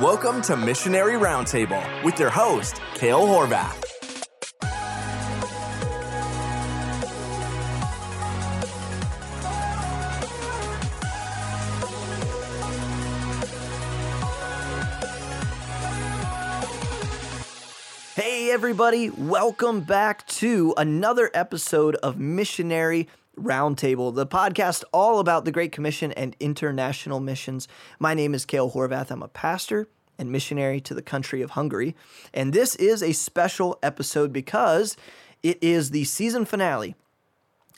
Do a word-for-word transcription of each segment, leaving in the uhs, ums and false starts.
Welcome to Missionary Roundtable with your host, Kale Horvath. Hey everybody, welcome back to another episode of Missionary Roundtable, the podcast all about the Great Commission and international missions. My name is Kale Horvath. I'm a pastor and missionary to the country of Hungary. And this is a special episode because it is the season finale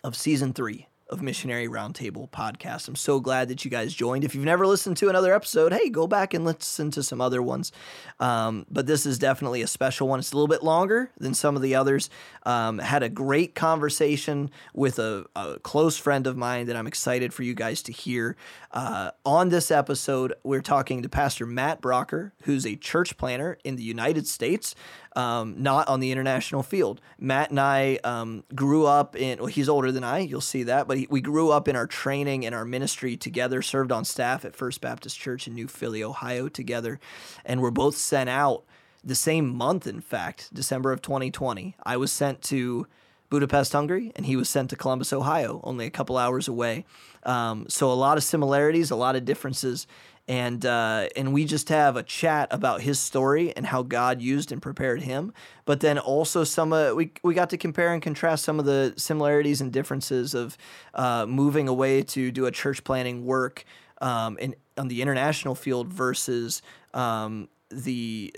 of season three of Missionary Roundtable podcast. I'm so glad that you guys joined. If you've never listened to another episode, hey, go back and listen to some other ones. Um, but this is definitely a special one. It's a little bit longer than some of the others. Um, had a great conversation with a, a close friend of mine that I'm excited for you guys to hear. Uh, on this episode, we're talking to Pastor Matt Brocker, who's a church planner in the United States. Um, not on the international field. Matt and I um, grew up in, well, he's older than I, you'll see that, but he, we grew up in our training and our ministry together, served on staff at First Baptist Church in New Philly, Ohio together, and we're both sent out the same month, in fact, December of twenty twenty. I was sent to Budapest, Hungary, and he was sent to Columbus, Ohio, only a couple hours away. Um, so a lot of similarities, a lot of differences. And uh, and we just have a chat about his story and how God used and prepared him. But then also some uh, we we got to compare and contrast some of the similarities and differences of uh, moving away to do a church planning work um, in on the international field versus um, the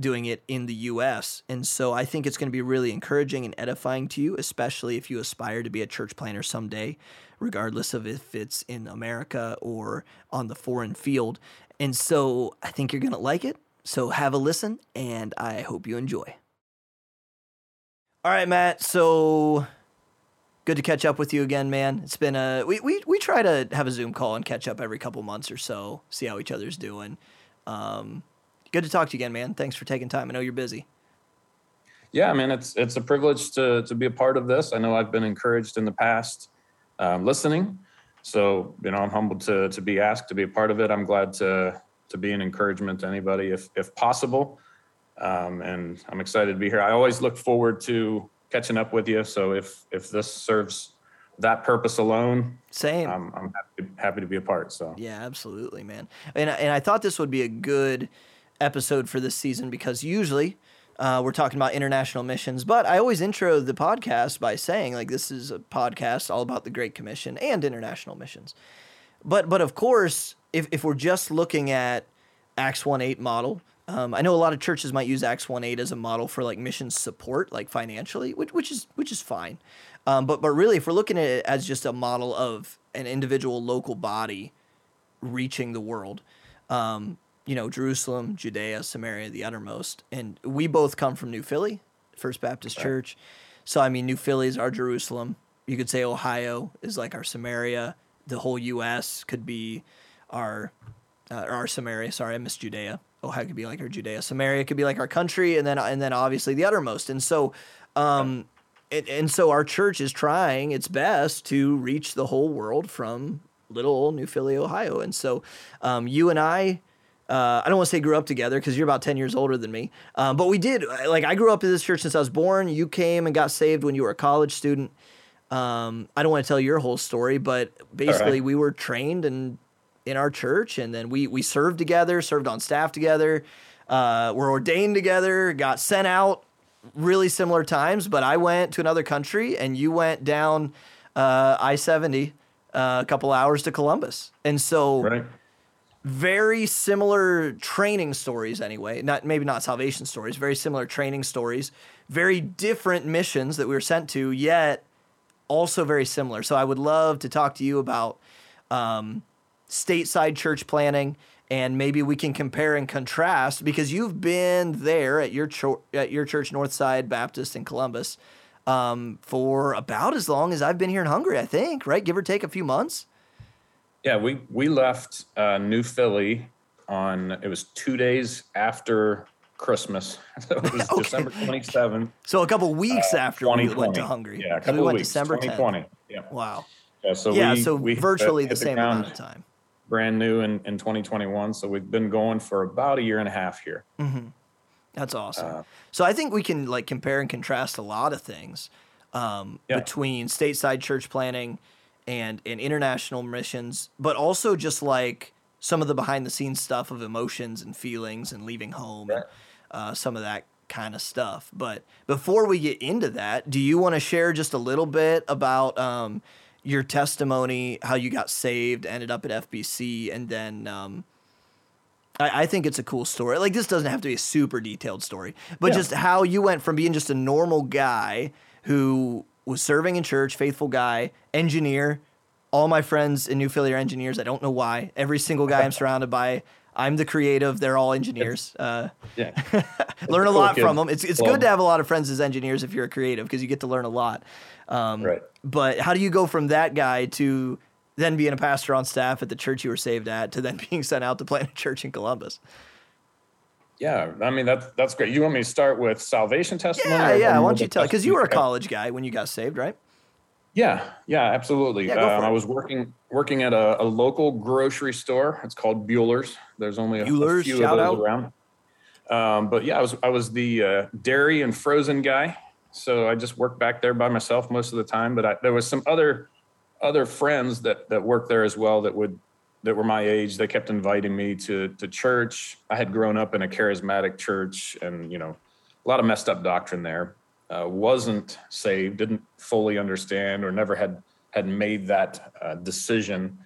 doing it in the U S. And so I think it's going to be really encouraging and edifying to you, especially if you aspire to be a church planner someday, regardless of if it's in America or on the foreign field. And so I think you're going to like it. So have a listen, and I hope you enjoy. All right, Matt. So good to catch up with you again, man. It's been a we we we try to have a Zoom call and catch up every couple months or so, see how each other's doing. Um, good to talk to you again, man. Thanks for taking time. I know you're busy. Yeah, man, it's it's a privilege to to be a part of this. I know I've been encouraged in the past. Um, listening. So, you know, I'm humbled to to be asked to be a part of it. I'm glad to to be an encouragement to anybody if if possible. Um, and I'm excited to be here. I always look forward to catching up with you. So if if this serves that purpose alone, same. Um, I'm happy, happy to be a part. So yeah, absolutely, man. And I, and I thought this would be a good episode for this season because usually Uh, we're talking about international missions, but I always intro the podcast by saying, like, this is a podcast all about the Great Commission and international missions. But but of course, if, if we're just looking at Acts one eight model, um, I know a lot of churches might use Acts one eight as a model for, like, mission support, like financially, which which is which is fine. Um, but, but really, if we're looking at it as just a model of an individual local body reaching the world, um you know, Jerusalem, Judea, Samaria, the uttermost. And we both come from New Philly, First Baptist right. Church. So, I mean, New Philly is our Jerusalem. You could say Ohio is like our Samaria. The whole U S could be our uh, or our Samaria. Sorry, I missed Judea. Ohio could be like our Judea. Samaria could be like our country, and then and then obviously the uttermost. And so um, right. and, and so our church is trying its best to reach the whole world from little old New Philly, Ohio. And so um, you and I, Uh, I don't want to say grew up together because you're about ten years older than me. Um, but we did. Like, I grew up in this church since I was born. You came and got saved when you were a college student. Um, I don't want to tell your whole story, but basically right. we were trained in, in our church. And then we, we served together, served on staff together, uh, were ordained together, got sent out really similar times. But I went to another country and you went down uh, I seventy uh, a couple hours to Columbus. And so right. very similar training stories anyway, not maybe not salvation stories, very similar training stories, very different missions that we were sent to, yet also very similar. So I would love to talk to you about um, stateside church planning, and maybe we can compare and contrast because you've been there at your, cho- at your church, Northside Baptist in Columbus, um, for about as long as I've been here in Hungary, I think, right? Give or take a few months. Yeah, we we left uh, New Philly on, it was two days after Christmas. So it was okay. December twenty-seventh. So a couple weeks uh, after we went to Hungary. Yeah, a couple we went weeks, December tenth. Yeah. Wow. Yeah, so, yeah, we, so we virtually the, the same amount of time. brand new in, in twenty twenty-one. So we've been going for about a year and a half here. Mm-hmm. That's awesome. Uh, so I think we can like compare and contrast a lot of things um, yeah. between stateside church planning and, and international missions, but also just like some of the behind the scenes stuff of emotions and feelings and leaving home, yeah. and, uh, some of that kind of stuff. But before we get into that, do you want to share just a little bit about um, your testimony, how you got saved, ended up at F B C, and then um, I, I think it's a cool story. Like, this doesn't have to be a super detailed story, but yeah. just how you went from being just a normal guy who was serving in church, faithful guy, engineer. All my friends in New Philly are engineers. I don't know why. Every single guy I'm surrounded by, I'm the creative. They're all engineers. Uh, yeah. Learn a cool lot kid. From them. It's it's well, good to have a lot of friends as engineers if you're a creative, because you get to learn a lot. Um, right. But how do you go from that guy to then being a pastor on staff at the church you were saved at to then being sent out to plant a church in Columbus? Yeah, I mean, that's, that's great. You want me to start with salvation testimony? Yeah, yeah. Why don't you tell? Because you were a college guy when you got saved, right? Yeah, yeah, absolutely. Yeah, um, I was working working at a, a local grocery store. It's called Bueller's. There's only a, a few of those out. around. Um, but yeah, I was I was the uh, dairy and frozen guy, so I just worked back there by myself most of the time. But I, there was some other other friends that that worked there as well that would that were my age. They kept inviting me to to church. I had grown up in a charismatic church, and you know, a lot of messed up doctrine there. Uh, wasn't saved, didn't fully understand, or never had had made that uh, decision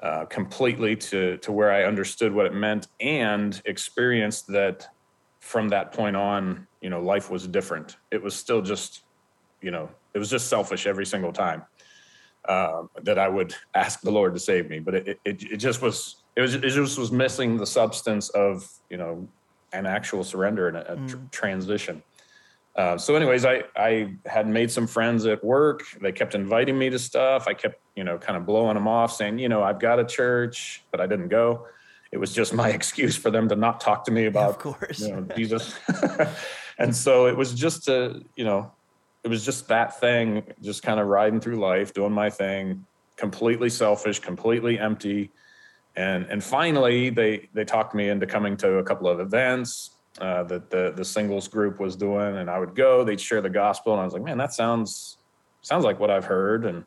uh, completely to to where I understood what it meant and experienced that from that point on, you know, life was different. It was still just, you know, it was just selfish every single time uh, that I would ask the Lord to save me. But it it, it just was it was it just was missing the substance of, you know, an actual surrender and a, a mm. tr- transition. Uh, so anyways, I, I had made some friends at work. They kept inviting me to stuff. I kept, you know, kind of blowing them off saying, you know, I've got a church, but I didn't go. It was just my excuse for them to not talk to me about, yeah, of course. you know, Jesus. And so it was just a, you know, it was just that thing, just kind of riding through life, doing my thing, completely selfish, completely empty. And and finally, they they talked me into coming to a couple of events Uh, that the the singles group was doing, and I would go. They'd share the gospel, and I was like, "Man, that sounds sounds like what I've heard." And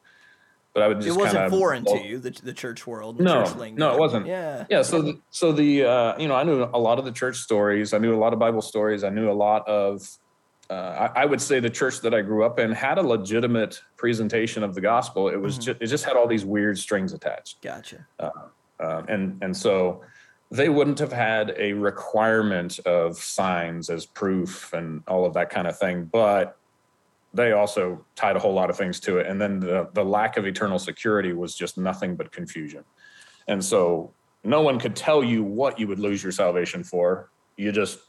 but I would just it wasn't kinda, foreign well, to you, the the church world. The no, church language. no, it wasn't. Yeah, yeah. So the, so the uh, you know, I knew a lot of the church stories. I knew a lot of Bible stories. I knew a lot of. Uh, I, I would say the church that I grew up in had a legitimate presentation of the gospel. It was mm-hmm. just it just had all these weird strings attached. Gotcha. Uh, uh, and and so. They wouldn't have had a requirement of signs as proof and all of that kind of thing, but they also tied a whole lot of things to it. And then the, the lack of eternal security was just nothing but confusion. And so no one could tell you what you would lose your salvation for. You just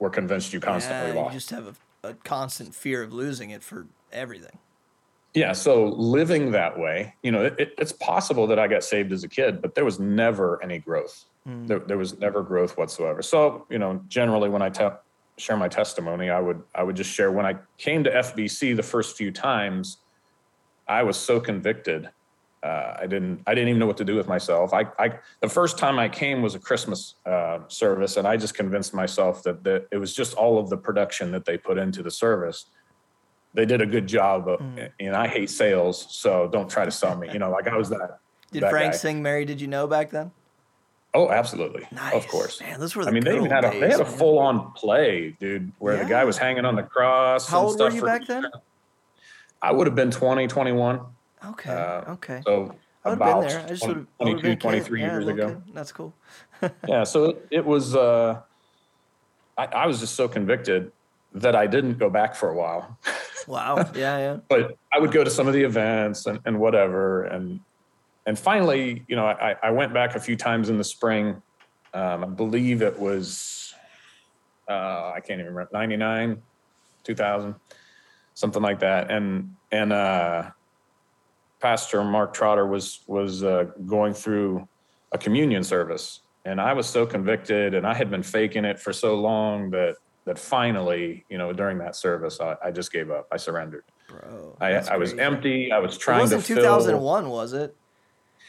were convinced you constantly yeah, lost. You just have a, a constant fear of losing it for everything. Yeah, so living that way, you know, it, it, it's possible that I got saved as a kid, but there was never any growth. Mm. There, there was never growth whatsoever. So, you know, generally when I te- share my testimony, I would I would just share when I came to F B C the first few times, I was so convicted. Uh, I didn't I didn't even know what to do with myself. I, I the first time I came was a Christmas uh, service, and I just convinced myself that, that it was just all of the production that they put into the service. They did a good job of, mm. and I hate sales, so don't try to sell me. You know, like I was that. Did that Frank guy. sing Mary Did You Know back then? Oh, absolutely. Nice. Of course. Man, those were the I mean, they even had a, days, they had a full-on play, dude, where yeah. the guy was hanging on the cross. How and old stuff were you for, back then? I would have been twenty, twenty-one. Okay, uh, okay. So I would about have been there. I just would have twenty-two, twenty-three yeah, years okay. ago. That's cool. Yeah, so it, it was uh, – I, I was just so convicted that I didn't go back for a while. Wow, yeah, yeah. But I would go to some of the events and, and whatever, and – And finally, you know, I, I went back a few times in the spring. Um, I believe it was, uh, I can't even remember, ninety-nine, two thousand, something like that. And and uh, Pastor Mark Trotter was was uh, going through a communion service, and I was so convicted, and I had been faking it for so long that that finally, you know, during that service, I, I just gave up. I surrendered. Bro, I, I was empty. I was trying to fill. It wasn't two thousand one, was it?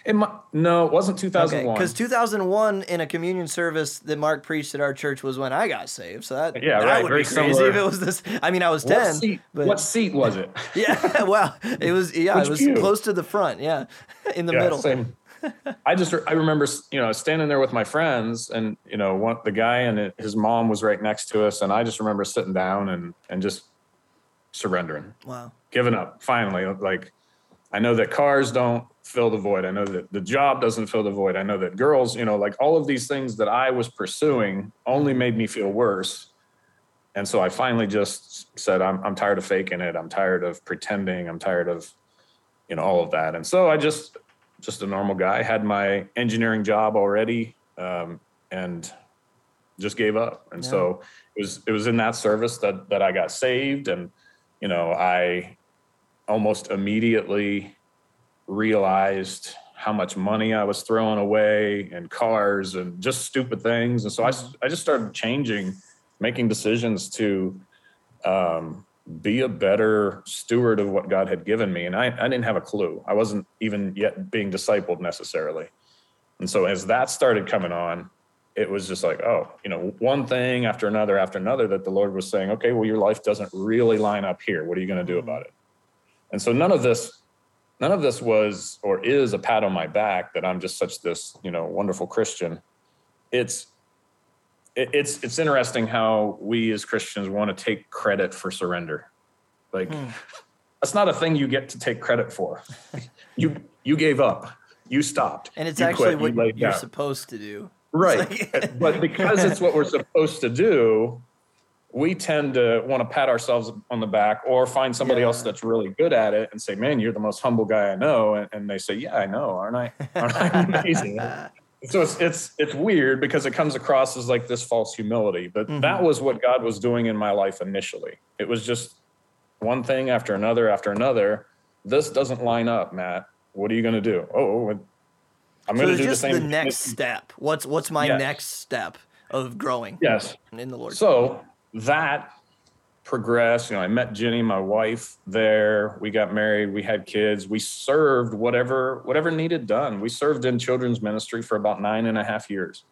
It might, no, it wasn't two thousand one. Because okay, two thousand one in a communion service that Mark preached at our church was when I got saved. So that, yeah, that right. would Very be crazy similar. If it was this. I mean, I was what ten. Seat, but, what seat was it? Yeah, well, it was, yeah, Which it was pew? Close to the front, yeah, in the yeah, middle. Same. I just, I remember, you know, standing there with my friends and, you know, one, the guy and his mom was right next to us. And I just remember sitting down and, and just surrendering. Wow. Giving up, finally. Like, I know that cars don't fill the void. I know that the job doesn't fill the void. I know that girls, you know, like all of these things that I was pursuing only made me feel worse. And so I finally just said, I'm I'm tired of faking it. I'm tired of pretending. I'm tired of, you know, all of that. And so I just... just a normal guy, had my engineering job already, um, and just gave up. And yeah. so it was, it was in that service that, that I got saved. And, you know, I almost immediately realized how much money I was throwing away and cars and just stupid things. And so I, I just started changing, making decisions to, um, be a better steward of what God had given me. And I, I didn't have a clue. I wasn't even yet being discipled necessarily. And so as that started coming on, it was just like, oh, you know, one thing after another, after another, that the Lord was saying, okay, well, your life doesn't really line up here. What are you going to do about it? And so none of this, none of this was, or is a pat on my back that I'm just such this, you know, wonderful Christian. It's, It's it's interesting how we as Christians want to take credit for surrender. Like, mm. that's not a thing you get to take credit for. You you gave up. You stopped. And it's you actually quit, what you you're down. supposed to do. Right. Like but because it's what we're supposed to do, we tend to want to pat ourselves on the back or find somebody yeah. else that's really good at it and say, man, you're the most humble guy I know. And, and they say, yeah, I know. Aren't I, aren't I amazing? So it's, it's it's weird because it comes across as like this false humility, but mm-hmm. that was what God was doing in my life initially. It was just one thing after another after another. This doesn't line up, Matt. What are you going to do? Oh, I'm so going to do just the same. The next step. What's what's my yes. next step of growing? Yes, in the Lord. So that progressed. You know, I met Jenny, my wife, there. We got married. We had kids. We served whatever whatever needed done. We served in children's ministry for about nine and a half years.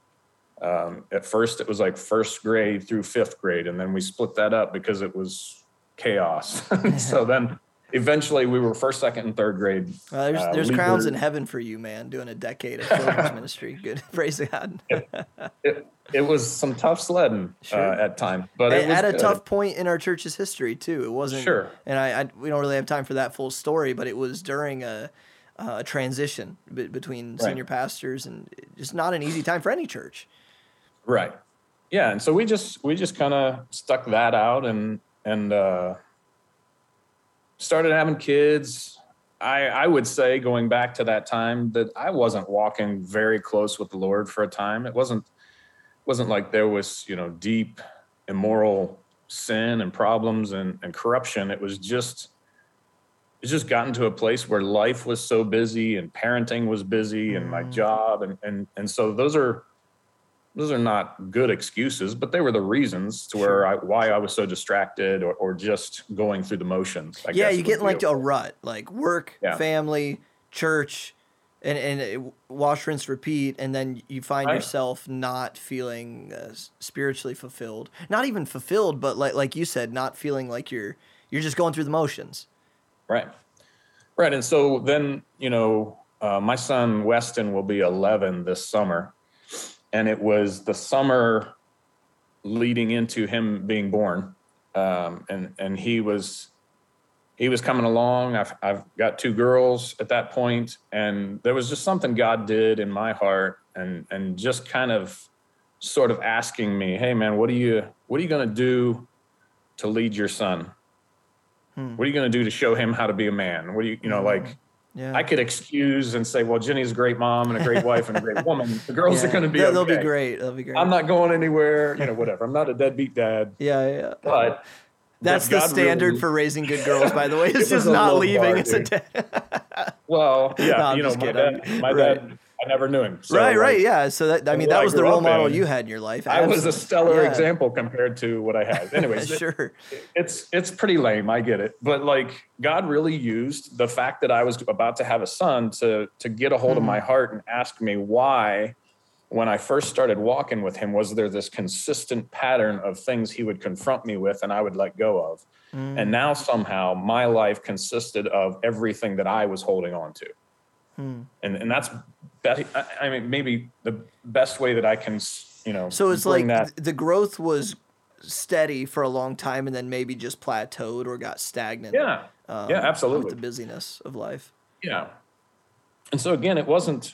Um, at first, it was like first grade through fifth grade, and then we split that up because it was chaos. So then, eventually, we were first, second, and third grade. Uh, there's uh, there's crowns in heaven for you, man. Doing a decade of children's ministry. Good, praise God. it, it, It was some tough sledding sure. uh, at times, but it was at a good. tough point in our church's history too. It wasn't, sure. and I, I we don't really have time for that full story, but it was during a, a transition b- between right. senior pastors, and just not an easy time for any church. Right. Yeah, and so we just we just kind of stuck that out, and and uh, started having kids. I, I would say, going back to that time, that I wasn't walking very close with the Lord for a time. It wasn't. wasn't like there was, you know, deep immoral sin and problems and, and corruption. It was just, it's just gotten to a place where life was so busy and parenting was busy and mm. my job. And, and, and so those are, those are not good excuses, but they were the reasons to sure. where I, why I was so distracted or, or just going through the motions. I yeah. Guess you get like a rut, like work, yeah. family, church, And and it, wash, rinse, repeat, and then you find right. yourself not feeling uh, spiritually fulfilled. Not even fulfilled, but like like you said, not feeling like you're you're just going through the motions. Right, right. And so then, you know, uh, my son Weston will be eleven this summer, and it was the summer leading into him being born, um, and and he was. He was coming along. I've, I've got two girls at that point, and there was just something God did in my heart, and and just kind of, sort of asking me, "Hey, man, what are you what are you gonna do to lead your son? Hmm. What are you gonna do to show him how to be a man? What do you you know like? Yeah. I could excuse and say, well, Jenny's a great mom and a great wife and a great woman. The girls yeah. are gonna be. Yeah, okay. They'll be great. They'll be great. I'm not going anywhere. You know, whatever. I'm not a deadbeat dad. Yeah, yeah. But That's the God standard really... for raising good girls, by the way. It's it just not leaving. Bar, it's a de- well, yeah, no, you know, my, dad, my right. dad I never knew him. So right, right, like, yeah. So that, I mean, that I was the role model in. You had in your life. Absolutely. I was a stellar yeah. example compared to what I had. Anyways, sure. It, it's it's pretty lame. I get it, but like God really used the fact that I was about to have a son to to get a hold mm. of my heart and ask me why. When I first started walking with him, was there this consistent pattern of things he would confront me with and I would let go of? Mm. And now somehow my life consisted of everything that I was holding on to. Mm. And and that's, be- I mean, maybe the best way that I can, you know. So it's like that. The growth was steady for a long time and then maybe just plateaued or got stagnant. Yeah, um, yeah, absolutely. With the busyness of life. Yeah. And so again, it wasn't.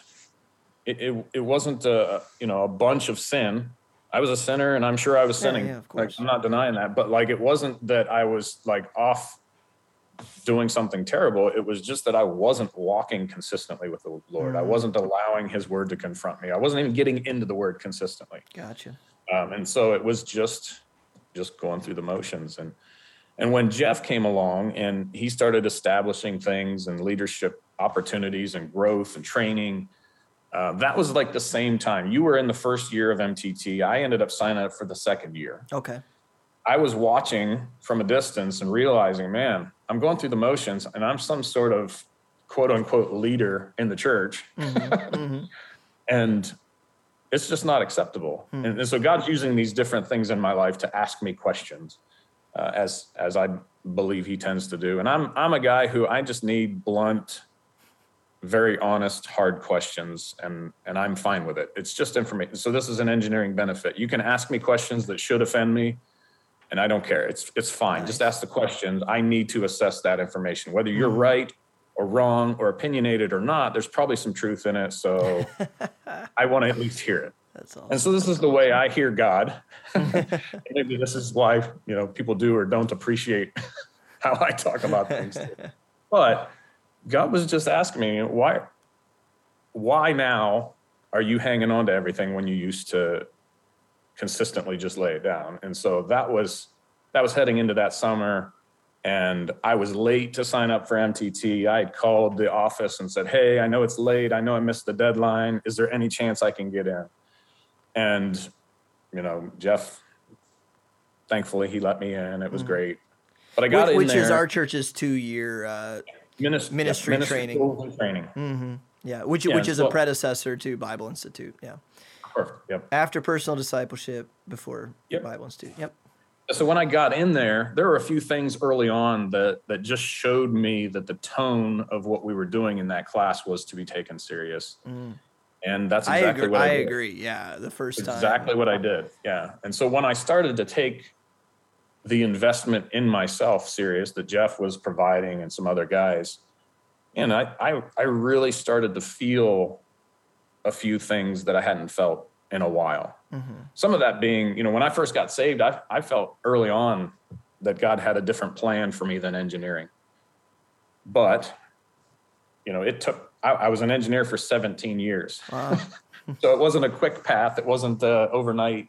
It, it it wasn't a you know a bunch of sin. I was a sinner, and I'm sure I was sinning. Yeah, yeah, of course. Like, I'm not denying that, but like it wasn't that I was like off doing something terrible. It was just that I wasn't walking consistently with the Lord. Mm-hmm. I wasn't allowing His Word to confront me. I wasn't even getting into the Word consistently. Gotcha. Um, and so it was just just going through the motions. And and when Jeff came along and he started establishing things and leadership opportunities and growth and training. Uh, that was like the same time. You were in the first year of M T T. I ended up signing up for the second year. Okay. I was watching from a distance and realizing, man, I'm going through the motions and I'm some sort of quote unquote leader in the church. Mm-hmm. Mm-hmm. And it's just not acceptable. Mm-hmm. And, and so God's using these different things in my life to ask me questions uh, as, as I believe he tends to do. And I'm, I'm a guy who I just need blunt, very honest, hard questions, and and I'm fine with it. It's just information. So this is an engineering benefit. You can ask me questions that should offend me, and I don't care. It's it's fine. Nice. Just ask the questions. I need to assess that information. Whether you're right or wrong or opinionated or not, there's probably some truth in it, so I want to at least hear it. That's awesome. And so this That's is the awesome. Way I hear God. Maybe this is why, you know, people do or don't appreciate how I talk about things. But God was just asking me, why why now are you hanging on to everything when you used to consistently just lay it down? And so that was that was heading into that summer, and I was late to sign up for M T T. I had called the office and said, hey, I know it's late. I know I missed the deadline. Is there any chance I can get in? And, you know, Jeff, thankfully, he let me in. It was mm-hmm. great. But I got which, in which there. Which is our church's two-year uh Ministry, ministry, yeah, ministry training. training. Mm-hmm. Yeah, which yeah, which is so, a predecessor to Bible Institute. Yeah. Perfect. Yep. After personal discipleship, before yep. Bible Institute. Yep. So when I got in there, there were a few things early on that that just showed me that the tone of what we were doing in that class was to be taken serious. Mm. And that's exactly I agree, what I, I did. agree. Yeah, the first exactly time. Exactly what I did. Yeah. And so when I started to take the investment in myself serious that Jeff was providing and some other guys. And I, I, I really started to feel a few things that I hadn't felt in a while. Mm-hmm. Some of that being, you know, when I first got saved, I, I felt early on that God had a different plan for me than engineering. But, you know, it took, I, I was an engineer for seventeen years. Wow. So it wasn't a quick path. It wasn't the overnight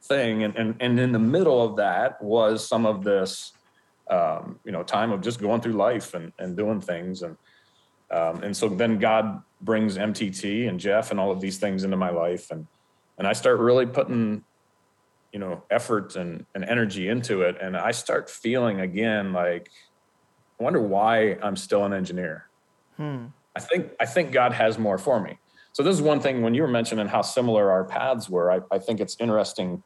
thing. And, and and in the middle of that was some of this, um, you know, time of just going through life and, and doing things. And um, and so then God brings M T T and Jeff and all of these things into my life. And and I start really putting, you know, effort and, and energy into it. And I start feeling again, like, I wonder why I'm still an engineer. Hmm. I think I think God has more for me. So this is one thing when you were mentioning how similar our paths were, I, I think it's interesting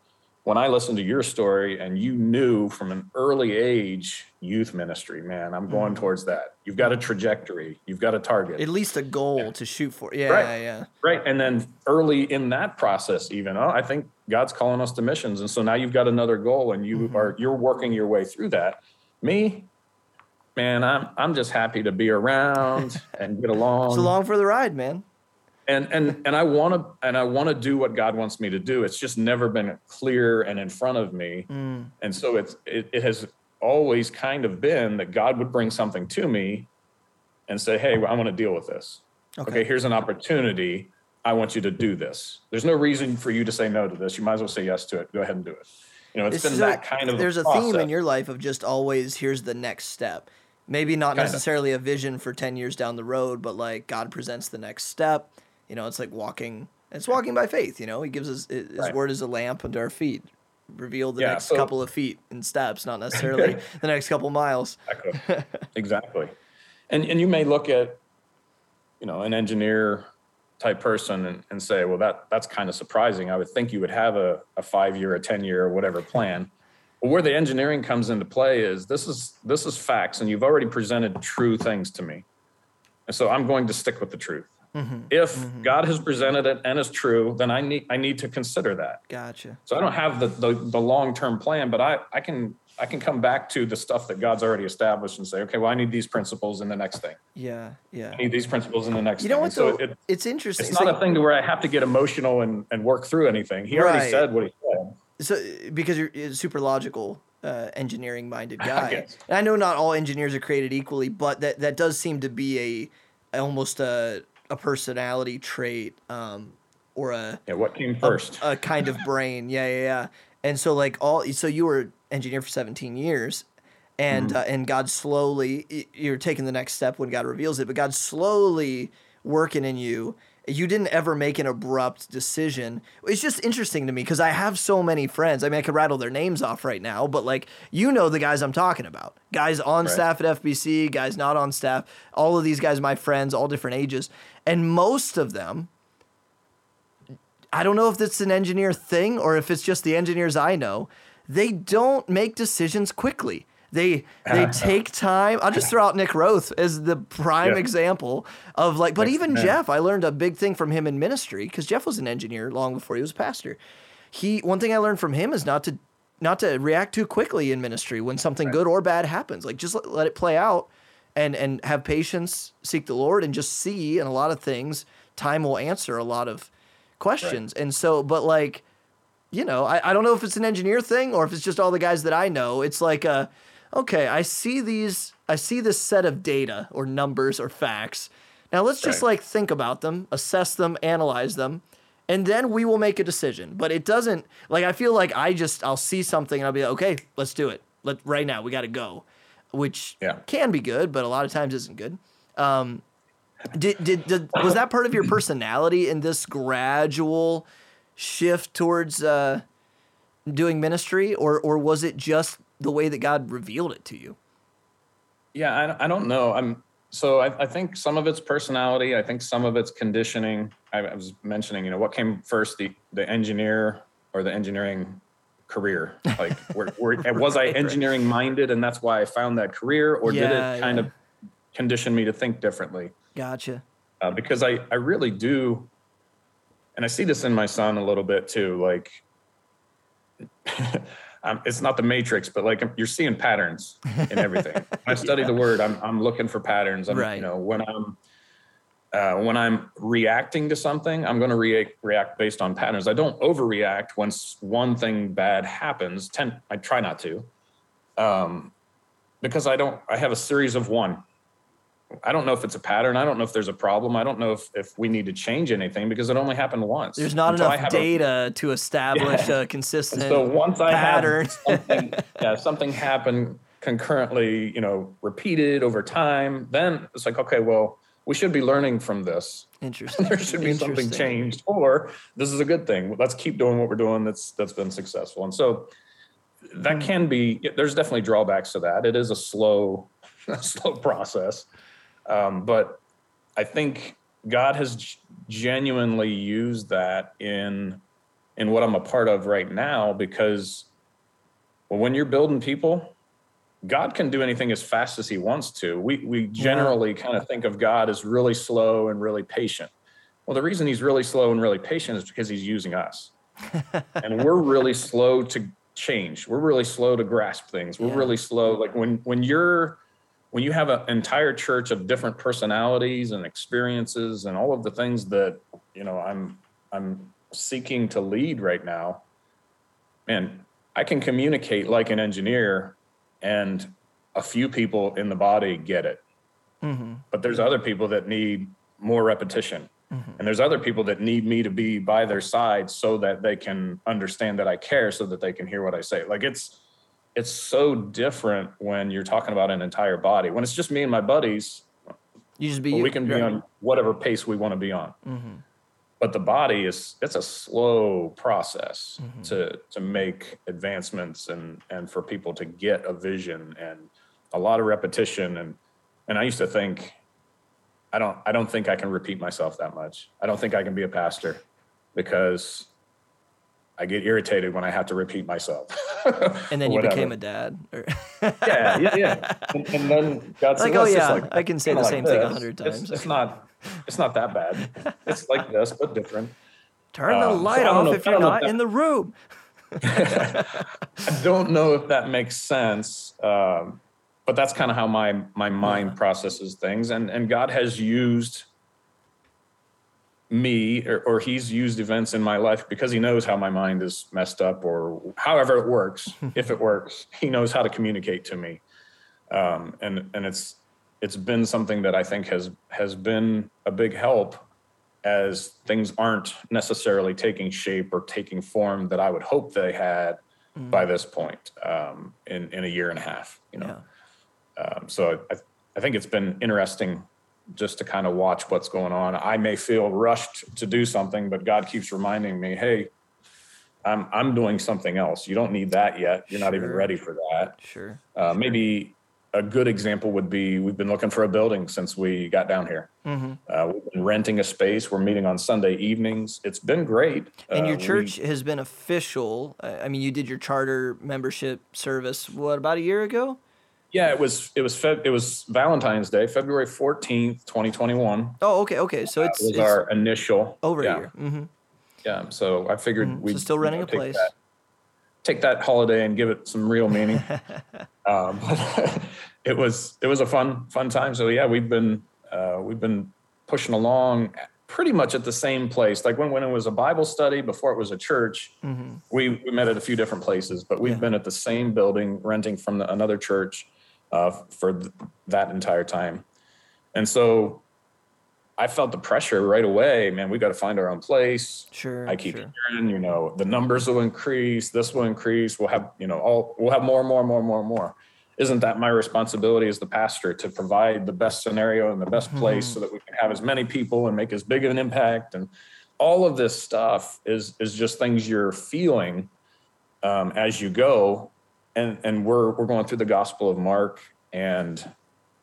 when I listened to your story and you knew from an early age, youth ministry, man, I'm going mm-hmm. towards that. You've got a trajectory. You've got a target. At least a goal yeah. to shoot for. Yeah, right. yeah. Right. And then early in that process, even, oh, I think God's calling us to missions. And so now you've got another goal and you mm-hmm. are, you're working your way through that. Me, man, I'm, I'm just happy to be around and get along. It's along for the ride, man. And and and I want to and I want to do what God wants me to do. It's just never been clear and in front of me. Mm. And so it's it, it has always kind of been that God would bring something to me and say, hey, well, I want to deal with this. Okay. okay, here's an opportunity. I want you to do this. There's no reason for you to say no to this. You might as well say yes to it. Go ahead and do it. You know, it's, it's been so, that kind of There's a, a theme in your life of just always here's the next step. Maybe not kind necessarily of. a vision for ten years down the road, but like God presents the next step. You know, it's like walking. It's walking by faith. You know, he gives us his right. word as a lamp unto our feet, reveal the yeah, next so, couple of feet in steps, not necessarily the next couple miles. Exactly. exactly. And and you may look at, you know, an engineer type person and, and say, well, that that's kind of surprising. I would think you would have a, a five-year, a ten-year, or whatever plan. But where the engineering comes into play is this is this is facts, and you've already presented true things to me. And so I'm going to stick with the truth. Mm-hmm. If mm-hmm. God has presented it and is true, then I need I need to consider that. Gotcha. So I don't have the the, the long-term plan, but I, I can I can come back to the stuff that God's already established and say, okay, well, I need these principles in the next thing. Yeah, yeah. I need these principles in the next thing. You know what, though? So it, it's interesting. It's, it's not like, a thing to where I have to get emotional and, and work through anything. He right. already said what he said. So because you're a super logical, uh, engineering-minded guy. I guess. And I know not all engineers are created equally, but that, that does seem to be a, a almost a... a personality trait, um, or a, yeah, what came first, a, a kind of brain. Yeah. Yeah. Yeah. And so like all, so you were engineer for seventeen years and, mm. uh, and God slowly, you're taking the next step when God reveals it, but God slowly working in you. You didn't ever make an abrupt decision. It's just interesting to me because I have so many friends. I mean, I could rattle their names off right now, but like, you know, the guys I'm talking about, guys on right. staff at F B C, guys not on staff, all of these guys, my friends, all different ages. And most of them, I don't know if it's an engineer thing or if it's just the engineers I know, they don't make decisions quickly. They they take time. I'll just throw out Nick Roth as the prime yeah. example of like, but even yeah. Jeff, I learned a big thing from him in ministry because Jeff was an engineer long before he was a pastor. He one thing I learned from him is not to not to react too quickly in ministry when something right. good or bad happens. Like just let, let it play out and and have patience, seek the Lord, and just see. And a lot of things, time will answer a lot of questions. Right. And so, but like, you know, I, I don't know if it's an engineer thing or if it's just all the guys that I know. It's like a okay, I see these, I see this set of data or numbers or facts. Now let's just right. like think about them, assess them, analyze them, and then we will make a decision. But it doesn't, like, I feel like I just, I'll see something and I'll be like, okay, let's do it. Let right now, we got to go, which yeah. can be good, but a lot of times isn't good. Um, did, did, did, was that part of your personality in this gradual shift towards uh, doing ministry, or, or was it just the way that God revealed it to you? Yeah, I, I don't know. I'm so I, I think some of it's personality. I think some of it's conditioning. I, I was mentioning, you know, what came first, the, the engineer or the engineering career? Like, where, where, right, was I engineering minded, and that's why I found that career, or yeah, did it kind yeah. of condition me to think differently? Gotcha. Uh, because I, I really do, and I see this in my son a little bit too, like, Um, it's not the Matrix, but like you're seeing patterns in everything. When I study yeah. the word, I'm I'm looking for patterns. I'm, right. You know, when I'm uh, when I'm reacting to something, I'm going to react react based on patterns. I don't overreact once one thing bad happens. Ten, I try not to, um, because I don't. I have a series of one. I don't know if it's a pattern. I don't know if there's a problem. I don't know if, if we need to change anything because it only happened once. There's not Until enough data a, to establish yeah. a consistent pattern. So once I pattern. have something, yeah, something happen concurrently, you know, repeated over time, then it's like, okay, well, we should be learning from this. Interesting. There should be something changed, or this is a good thing. Let's keep doing what we're doing. That's, that's been successful. And so that can be, there's definitely drawbacks to that. It is a slow, a slow process. Um, but I think God has g- genuinely used that in in what I'm a part of right now, because well, when you're building people, God can do anything as fast as he wants to. We we generally yeah. kind of think of God as really slow and really patient. Well, the reason he's really slow and really patient is because he's using us. And we're really slow to change. We're really slow to grasp things. We're yeah. really slow. Like when when you're When you have an entire church of different personalities and experiences and all of the things that, you know, I'm I'm seeking to lead right now, man, I can communicate like an engineer, and a few people in the body get it. Mm-hmm. But there's other people that need more repetition. Mm-hmm. And there's other people that need me to be by their side so that they can understand that I care, so that they can hear what I say. Like it's It's so different when you're talking about an entire body. When it's just me and my buddies, you just be, well, we can be on whatever pace we want to be on. Mm-hmm. But the body is, it's a slow process mm-hmm. to to make advancements and and for people to get a vision and a lot of repetition. And and I used to think, I don't I don't think I can repeat myself that much. I don't think I can be a pastor because I get irritated when I have to repeat myself. And then you whatever. became a dad. Or yeah, yeah, yeah. And, and then God said, like, oh yeah, like, I can say the same like thing a hundred times. It's, it's not it's not that bad. It's like this, but different. Turn the um, light so off know, if you're not that, in the room. I don't know if that makes sense, um, but that's kind of how my my mind yeah. processes things. And and God has used me, or, or he's used events in my life because he knows how my mind is messed up, or however it works. If it works, he knows how to communicate to me. Um, and and it's it's been something that I think has has been a big help as things aren't necessarily taking shape or taking form that I would hope they had mm. by this point um, in, in a year and a half, you know? Yeah. Um, so I, I think it's been interesting just to kind of watch what's going on. I may feel rushed to do something, but God keeps reminding me, hey, I'm I'm doing something else. You don't need that yet. You're sure. not even ready for that. Sure. Uh, sure. Maybe a good example would be, we've been looking for a building since we got down here. Mm-hmm. Uh, we've been renting a space. We're meeting on Sunday evenings. It's been great. And uh, your church we, has been official. I mean, you did your charter membership service, what, about a year ago? Yeah, it was it was Fe- it was Valentine's Day, February fourteenth, twenty twenty-one. Oh, okay, okay. So that it's, was it's our initial over yeah. a year. Mm-hmm. Yeah, so I figured mm-hmm. we'd so still renting you know, a take place. That, take that holiday and give it some real meaning. um, it was it was a fun fun time. So yeah, we've been uh, we've been pushing along pretty much at the same place. Like when, when it was a Bible study, before it was a church, mm-hmm. we, we met at a few different places, but we've yeah. been at the same building, renting from the, another church uh, for th- that entire time. And so I felt the pressure right away, man, we got to find our own place. Sure. I keep sure. hearing, you know, the numbers will increase, this will increase. We'll have, you know, all, we'll have more, more, more, more, more. Isn't that my responsibility as the pastor to provide the best scenario and the best place mm-hmm. so that we can have as many people and make as big of an impact? And all of this stuff is, is just things you're feeling um, as you go. And, and we're, we're going through the Gospel of Mark, and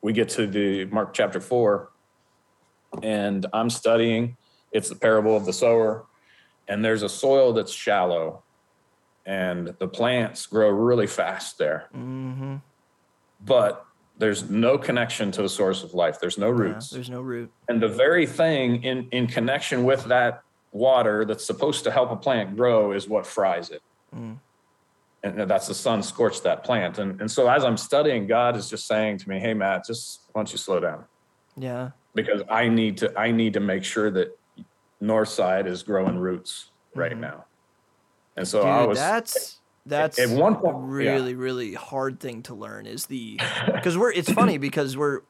we get to the Mark chapter four, and I'm studying. It's the parable of the sower, and there's a soil that's shallow, and the plants grow really fast there. Mm-hmm. But there's no connection to the source of life. There's no roots. Yeah, there's no root. And the very thing in, in connection with that water that's supposed to help a plant grow is what fries it. Mm. And that's the sun scorched that plant. And, and so as I'm studying, God is just saying to me, hey, Matt, just why don't you slow down? Yeah. Because I need to I need to make sure that Northside is growing roots right mm-hmm. now. And so Dude, I was that's that's at one point, a really yeah. really hard thing to learn is the because we're it's funny because we're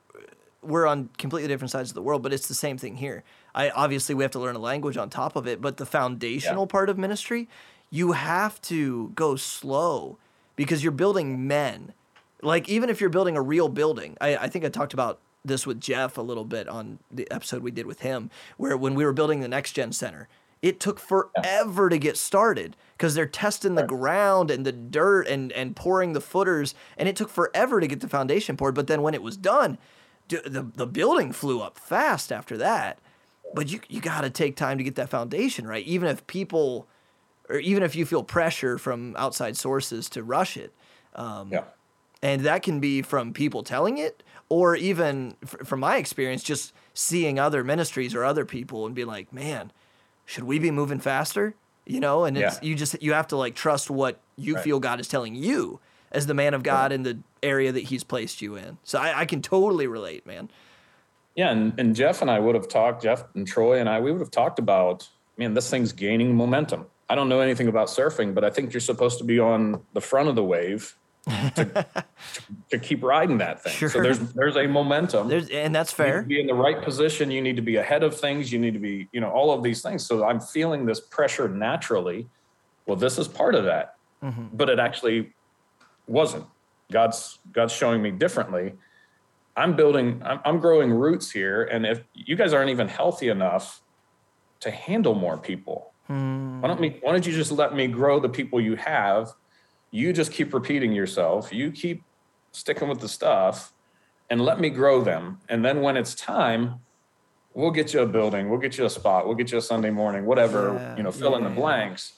we're on completely different sides of the world, but it's the same thing here. I obviously we have to learn a language on top of it, but the foundational yeah. part of ministry, you have to go slow because you're building men. Like even if you're building a real building, I, I think I talked about this with Jeff a little bit on the episode we did with him, where when we were building the Next Gen Center, it took forever yeah. to get started because they're testing the right. ground and the dirt and, and pouring the footers. And it took forever to get the foundation poured. But then when it was done, the, the building flew up fast after that. But you, you got to take time to get that foundation right, even if people or even if you feel pressure from outside sources to rush it. Um, yeah. And that can be from people telling it, or even f- from my experience, just seeing other ministries or other people and be like, man, should we be moving faster? You know, and it's, yeah. you just, you have to like trust what you right. feel God is telling you as the man of God right. in the area that he's placed you in. So I, I can totally relate, man. Yeah. And, and Jeff and I would have talked, Jeff and Troy and I, we would have talked about, man, this thing's gaining momentum. I don't know anything about surfing, but I think you're supposed to be on the front of the wave to, to keep riding that thing. Sure. So there's there's a momentum. There's, and that's fair. You need to be in the right position. You need to be ahead of things. You need to be, you know, all of these things. So I'm feeling this pressure naturally. Well, this is part of that. Mm-hmm. But it actually wasn't. God's God's showing me differently. I'm building, I'm, I'm growing roots here. And if you guys aren't even healthy enough to handle more people? Mm. Why don't me, why don't you just let me grow the people you have? You just keep repeating yourself. You keep sticking with the stuff and let me grow them. And then when it's time, we'll get you a building. We'll get you a spot. We'll get you a Sunday morning, whatever, yeah, you know, fill yeah, in the blanks.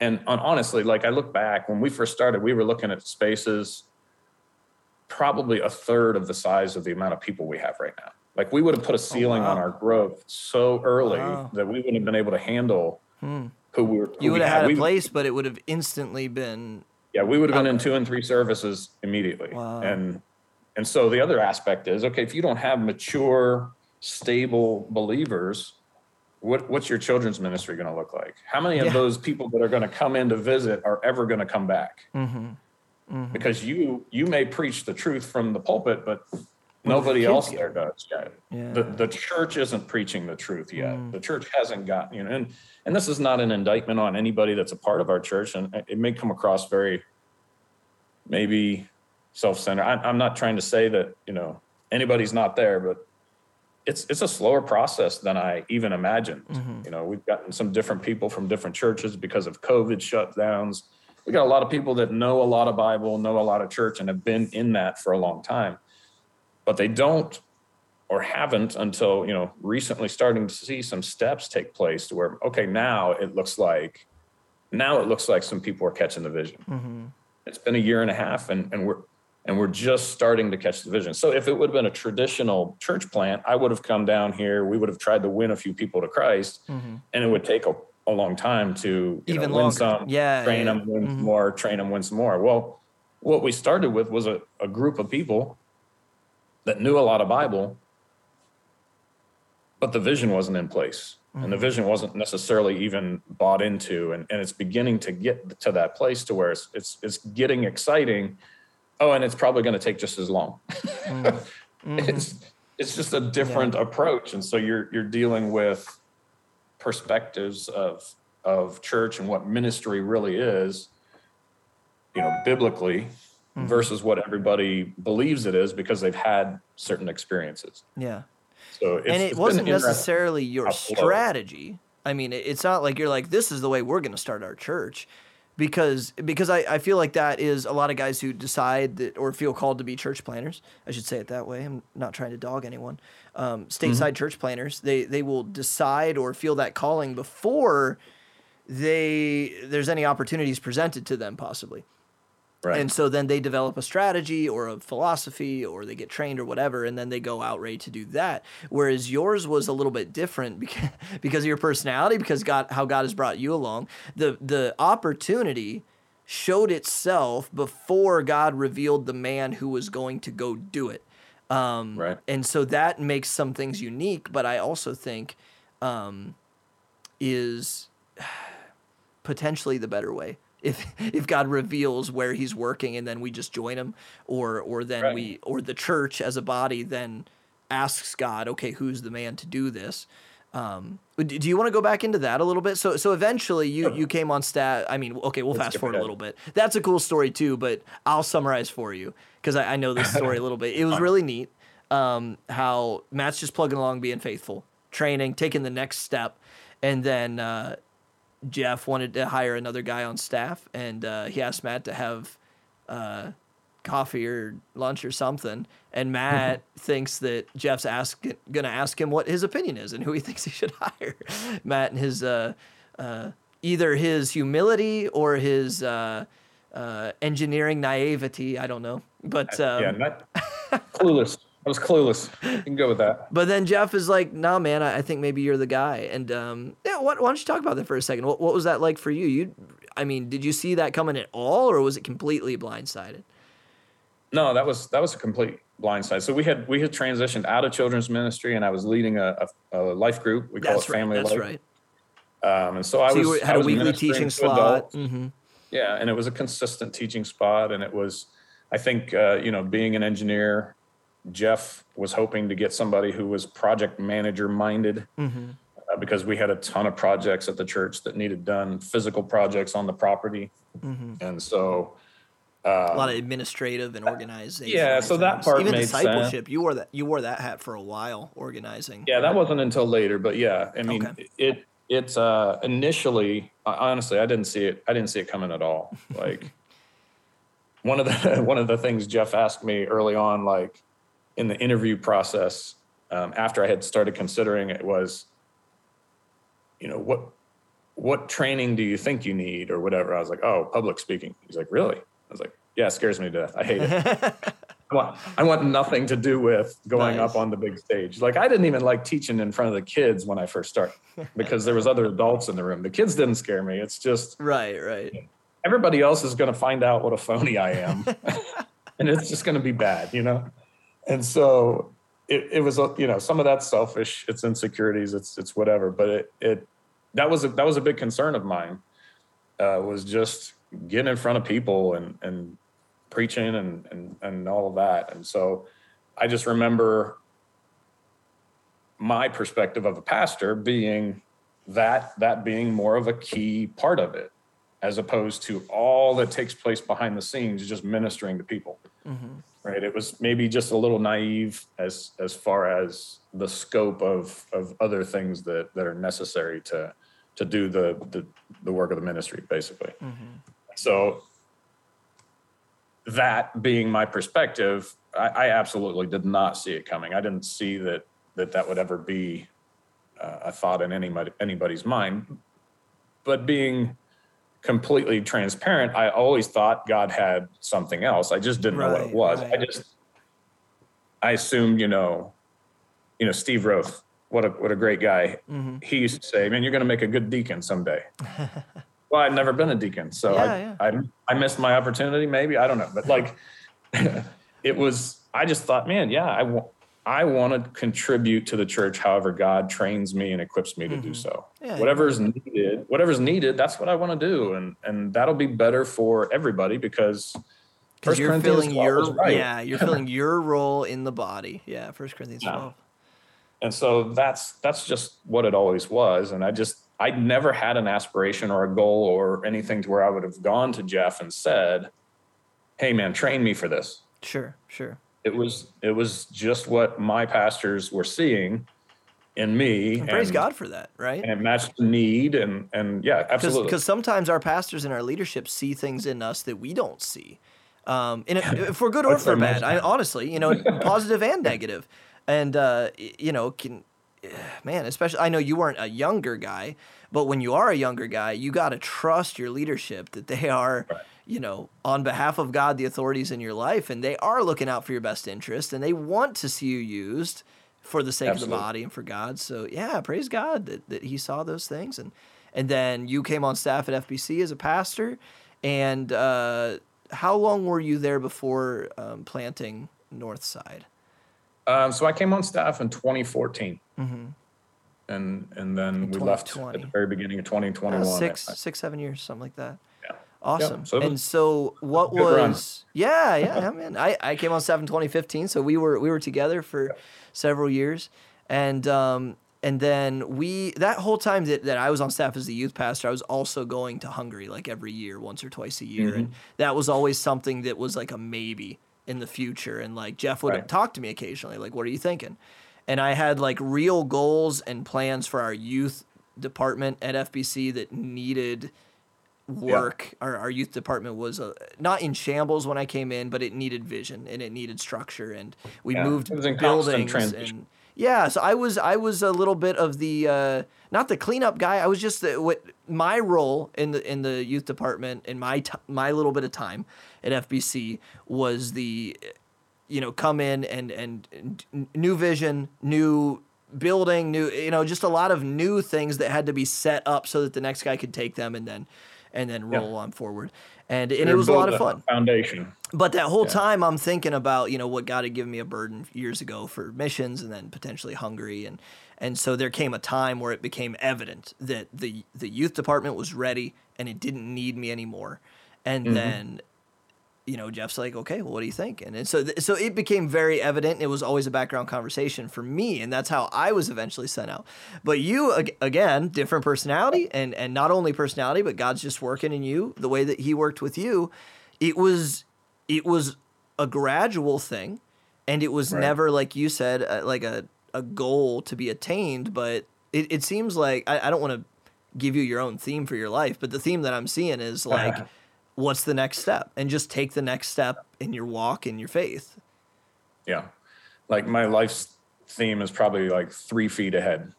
And on, honestly, like I look back, when we first started, we were looking at spaces probably a third of the size of the amount of people we have right now. Like we would have put a ceiling oh, wow. on our growth so early wow. that we wouldn't have been able to handle hmm. who we were. Who you would we have had, had a we, place, but it would have instantly been. Yeah, we would have been in two and three services immediately. Wow. And and so the other aspect is, okay, if you don't have mature, stable believers, what what's your children's ministry going to look like? How many yeah. of those people that are going to come in to visit are ever going to come back? Mm-hmm. Mm-hmm. Because you you may preach the truth from the pulpit, but nobody else there does yet. Yeah. The the church isn't preaching the truth yet. Mm. The church hasn't gotten, you know, and, and this is not an indictment on anybody that's a part of our church. And it may come across very maybe self-centered. I, I'm not trying to say that, you know, anybody's not there, but it's it's a slower process than I even imagined. Mm-hmm. You know, we've gotten some different people from different churches because of COVID shutdowns. We got a lot of people that know a lot of Bible, know a lot of church, and have been in that for a long time. But they don't or haven't until, you know, recently starting to see some steps take place to where, okay, now it looks like, now it looks like some people are catching the vision. Mm-hmm. It's been a year and a half and, and we're, and we're just starting to catch the vision. So if it would have been a traditional church plant, I would have come down here. We would have tried to win a few people to Christ mm-hmm. and it would take a, a long time to you Even know, win some, yeah, train yeah. them, win mm-hmm. more, train them, win some more. Well, what we started with was a, a group of people that knew a lot of Bible, but the vision wasn't in place. Mm-hmm. And the vision wasn't necessarily even bought into. And, and it's beginning to get to that place to where it's it's, it's getting exciting. Oh, and it's probably going to take just as long. Mm-hmm. it's it's just a different yeah. approach. And so you're you're dealing with perspectives of of church and what ministry really is, you know, biblically. Mm-hmm. Versus what everybody believes it is because they've had certain experiences. Yeah. So it's, and it wasn't necessarily your strategy. I mean, it's not like you're like, this is the way we're going to start our church. Because because I, I feel like that is a lot of guys who decide that or feel called to be church planners. I should say it that way. I'm not trying to dog anyone. Um, stateside mm-hmm. church planners, they they will decide or feel that calling before they there's any opportunities presented to them possibly. Right. And so then they develop a strategy or a philosophy or they get trained or whatever, and then they go out ready to do that. Whereas yours was a little bit different because, because of your personality, because God, how God has brought you along. The the opportunity showed itself before God revealed the man who was going to go do it. Um, right. And so that makes some things unique, but I also think um, is potentially the better way. If if God reveals where he's working and then we just join him, or or then right. we or the church as a body then asks God, okay, who's the man to do this? Um, do you want to go back into that a little bit? So so eventually you, you came on staff. I mean, okay, we'll Let's fast forward a little bit. That's a cool story too, but I'll summarize for you because I, I know this story a little bit. It was really neat um, how Matt's just plugging along, being faithful, training, taking the next step, and then uh, Jeff wanted to hire another guy on staff, and uh, he asked Matt to have uh, coffee or lunch or something. And Matt thinks that Jeff's ask, gonna ask him what his opinion is and who he thinks he should hire. Matt and his uh, uh, either his humility or his uh, uh, engineering naivety. I don't know, but um, yeah, not clueless. I was clueless. You can go with that. But then Jeff is like, "Nah, man, I, I think maybe you're the guy." And um, yeah, what, why don't you talk about that for a second? What, what was that like for you? You, I mean, did you see that coming at all, or was it completely blindsided? No, that was that was a complete blindside. So we had we had transitioned out of children's ministry, and I was leading a, a, a life group. We call that's it family right, that's life. That's right. Um, and so, so I was you were, had I was a weekly teaching slot. Mm-hmm. Yeah, and it was a consistent teaching spot, and it was, I think, uh, you know, being an engineer. Jeff was hoping to get somebody who was project manager minded mm-hmm. uh, because we had a ton of projects at the church that needed done, physical projects on the property. Mm-hmm. And so uh, a lot of administrative and organization. Yeah. So that part Even made discipleship, sense. You wore that, you wore that hat for a while organizing. Yeah. That wasn't until later, but yeah, I mean, okay. it, it's uh, initially, honestly, I didn't see it. I didn't see it coming at all. Like one of the one of the things Jeff asked me early on, like in the interview process, um, after I had started considering it, was, you know, what what training do you think you need or whatever? I was like, oh, public speaking. He's like, really? I was like, yeah, it scares me to death. I hate it. I want, I want nothing to do with going nice. Up on the big stage. Like I didn't even like teaching in front of the kids when I first started because there was other adults in the room. The kids didn't scare me. It's just right, right. Everybody else is going to find out what a phony I am, and it's just going to be bad, you know. And so it, it was, you know, some of that's selfish. It's insecurities. It's it's whatever. But it it that was a, that was a big concern of mine. Uh, was just getting in front of people and and. preaching and, and, and all of that. And so I just remember my perspective of a pastor being that, that being more of a key part of it, as opposed to all that takes place behind the scenes, just ministering to people, mm-hmm. right? It was maybe just a little naive as, as far as the scope of, of other things that, that are necessary to, to do the, the, the work of the ministry, basically. Mm-hmm. So that being my perspective, I, I absolutely did not see it coming. I didn't see that that, that would ever be uh, a thought in anybody, anybody's mind. But being completely transparent, I always thought God had something else. I just didn't right, know what it was. Right. I just, I assumed, you know, you know, Steve Roth, what a what a great guy. Mm-hmm. He used to say, "Man, you're going to make a good deacon someday." Well, I'd never been a deacon, so yeah, I, yeah. I I missed my opportunity, maybe. I don't know. But, like, it was – I just thought, man, yeah, I, w- I want to contribute to the church however God trains me and equips me to mm-hmm. do so. Yeah, whatever's yeah. needed, whatever's needed, that's what I want to do, and and that'll be better for everybody because First Corinthians filling twelve your, right. Yeah, you're filling your role in the body. Yeah, First Corinthians yeah. twelve. And so that's that's just what it always was, and I just – I never had an aspiration or a goal or anything to where I would have gone to Jeff and said, "Hey man, train me for this." Sure, sure. It was it was just what my pastors were seeing in me. And praise and, God for that, right? And it matched the need and and yeah, absolutely. Because sometimes our pastors and our leadership see things in us that we don't see, um, and if, for good or for bad. I, honestly, you know, positive and negative, and uh, you know can. Man, especially, I know you weren't a younger guy, but when you are a younger guy, you got to trust your leadership that they are, right. you know, on behalf of God, the authorities in your life, and they are looking out for your best interest, and they want to see you used for the sake Absolutely. Of the body and for God. So, yeah, praise God that, that he saw those things. And, and then you came on staff at F B C as a pastor, and uh, how long were you there before um, planting Northside? Um, so I came on staff in twenty fourteen, mm-hmm. and and then we left at the very beginning of twenty twenty-one. Uh, six, six, seven years, something like that. Yeah. Awesome. Yeah, so and so what was? Run. Yeah, yeah, I mean, I, I came on staff in twenty fifteen, so we were we were together for yeah. several years, and um and then we that whole time that, that I was on staff as the youth pastor, I was also going to Hungary like every year, once or twice a year, mm-hmm. and that was always something that was like a maybe. In the future. And like Jeff would right. talk to me occasionally, like, what are you thinking? And I had like real goals and plans for our youth department at F B C that needed work. Yeah. Our, our youth department was uh, not in shambles when I came in, but it needed vision and it needed structure. And we yeah. moved buildings and yeah. So I was, I was a little bit of the, uh, not the cleanup guy. I was just the, what my role in the, in the youth department in my, t- my little bit of time at F B C was the, you know, come in and, and, and new vision, new building, new, you know, just a lot of new things that had to be set up so that the next guy could take them and then, and then roll yeah. on forward. And, and it was a lot of fun. Foundation. But that whole yeah. time I'm thinking about, you know, what God had given me a burden years ago for missions and then potentially Hungary. And, and so there came a time where it became evident that the, the youth department was ready and it didn't need me anymore. And mm-hmm. then, you know, Jeff's like, okay, well, what do you think? And, and so, th- so it became very evident. It was always a background conversation for me. And that's how I was eventually sent out. But you, ag- again, different personality and, and not only personality, but God's just working in you the way that he worked with you. It was, it was a gradual thing. And it was right. never, like you said, uh, like a, a goal to be attained, but it, it seems like, I, I don't want to give you your own theme for your life. But the theme that I'm seeing is like, uh-huh. what's the next step? And just take the next step in your walk, in your faith. Yeah. Like my life's theme is probably like three feet ahead.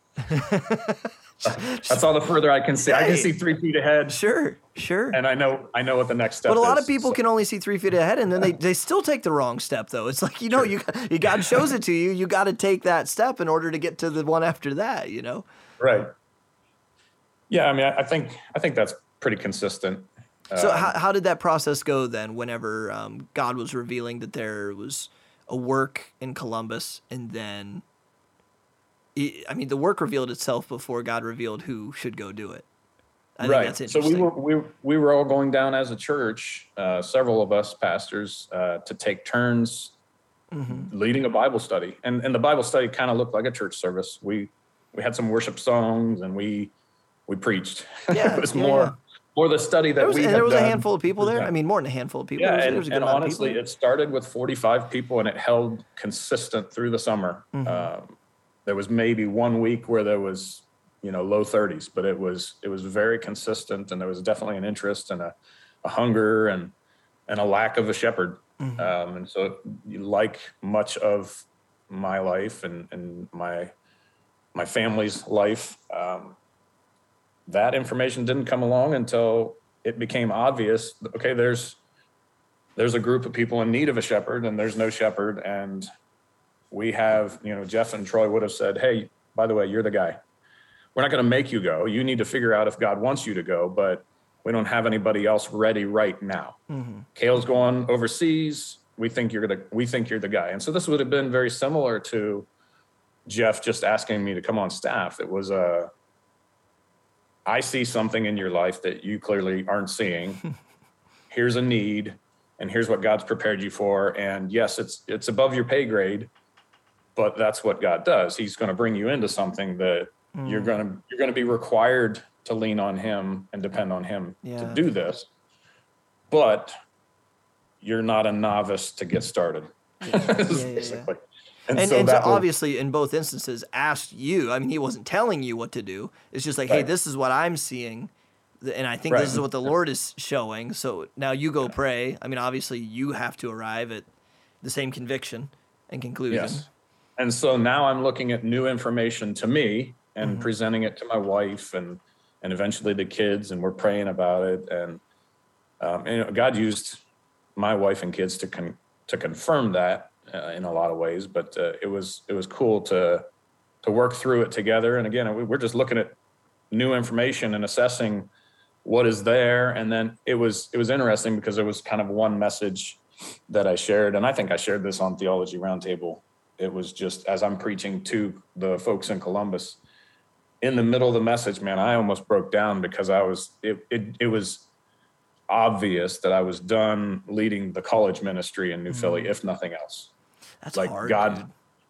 That's all the further I can see. Hey, I can see three feet ahead. Sure, sure. And I know I know what the next step is. But a lot is, of people so. can only see three feet ahead, and then they, they still take the wrong step, though. It's like, you know, sure. you, God shows it to you. You got to take that step in order to get to the one after that, you know? Right. Yeah, I mean, I think I think that's pretty consistent. So um, how, how did that process go then whenever um, God was revealing that there was a work in Columbus and then... I mean, the work revealed itself before God revealed who should go do it. I right. think that's interesting. So we were we, we were all going down as a church, uh, several of us pastors, uh, to take turns mm-hmm. leading a Bible study, and and the Bible study kind of looked like a church service. We we had some worship songs, and we we preached. Yeah, it was yeah, more yeah. more the study that there was, we. And had there was done. a handful of people there. Yeah. I mean, more than a handful of people. Yeah, there was, and, there was a good and amount honestly, of people. It started with forty-five people, and it held consistent through the summer. Mm-hmm. Um, There was maybe one week where there was, you know, low thirties, but it was it was very consistent, and there was definitely an interest and a, a hunger and and a lack of a shepherd. Mm-hmm. Um, and so, like much of my life and, and my my family's life, um, that information didn't come along until it became obvious. Okay, there's there's a group of people in need of a shepherd, and there's no shepherd, and we have, you know, Jeff and Troy would have said, hey, by the way, you're the guy. We're not going to make you go. You need to figure out if God wants you to go, but we don't have anybody else ready right now. Mm-hmm. Kale's going overseas. We think you're the, we think you're the guy. And so this would have been very similar to Jeff just asking me to come on staff. It was a, I see something in your life that you clearly aren't seeing. Here's a need, and here's what God's prepared you for. And yes, it's it's above your pay grade, but that's what God does. He's going to bring you into something that mm. you're going to you're going to be required to lean on him and depend on him yeah. to do this. But you're not a novice to get started, yeah. Yeah, basically. Yeah. And, and so, and that so was, obviously, in both instances, asked you. I mean, he wasn't telling you what to do. It's just like, right. hey, this is what I'm seeing, and I think right. this is what the Lord is showing. So now you go yeah. pray. I mean, obviously, you have to arrive at the same conviction and conclusion. Yes. And so now I'm looking at new information to me and mm-hmm. presenting it to my wife and, and eventually the kids, and we're praying about it. And, um, and God used my wife and kids to con- to confirm that uh, in a lot of ways, but uh, it was it was cool to to work through it together. And again, we're just looking at new information and assessing what is there. And then it was it was interesting because there was kind of one message that I shared, and I think I shared this on Theology Roundtable. It was just as I'm preaching to the folks in Columbus, in the middle of the message, man, I almost broke down because I was, it it, it was obvious that I was done leading the college ministry in New mm-hmm. Philly, if nothing else. That's like hard, God, man.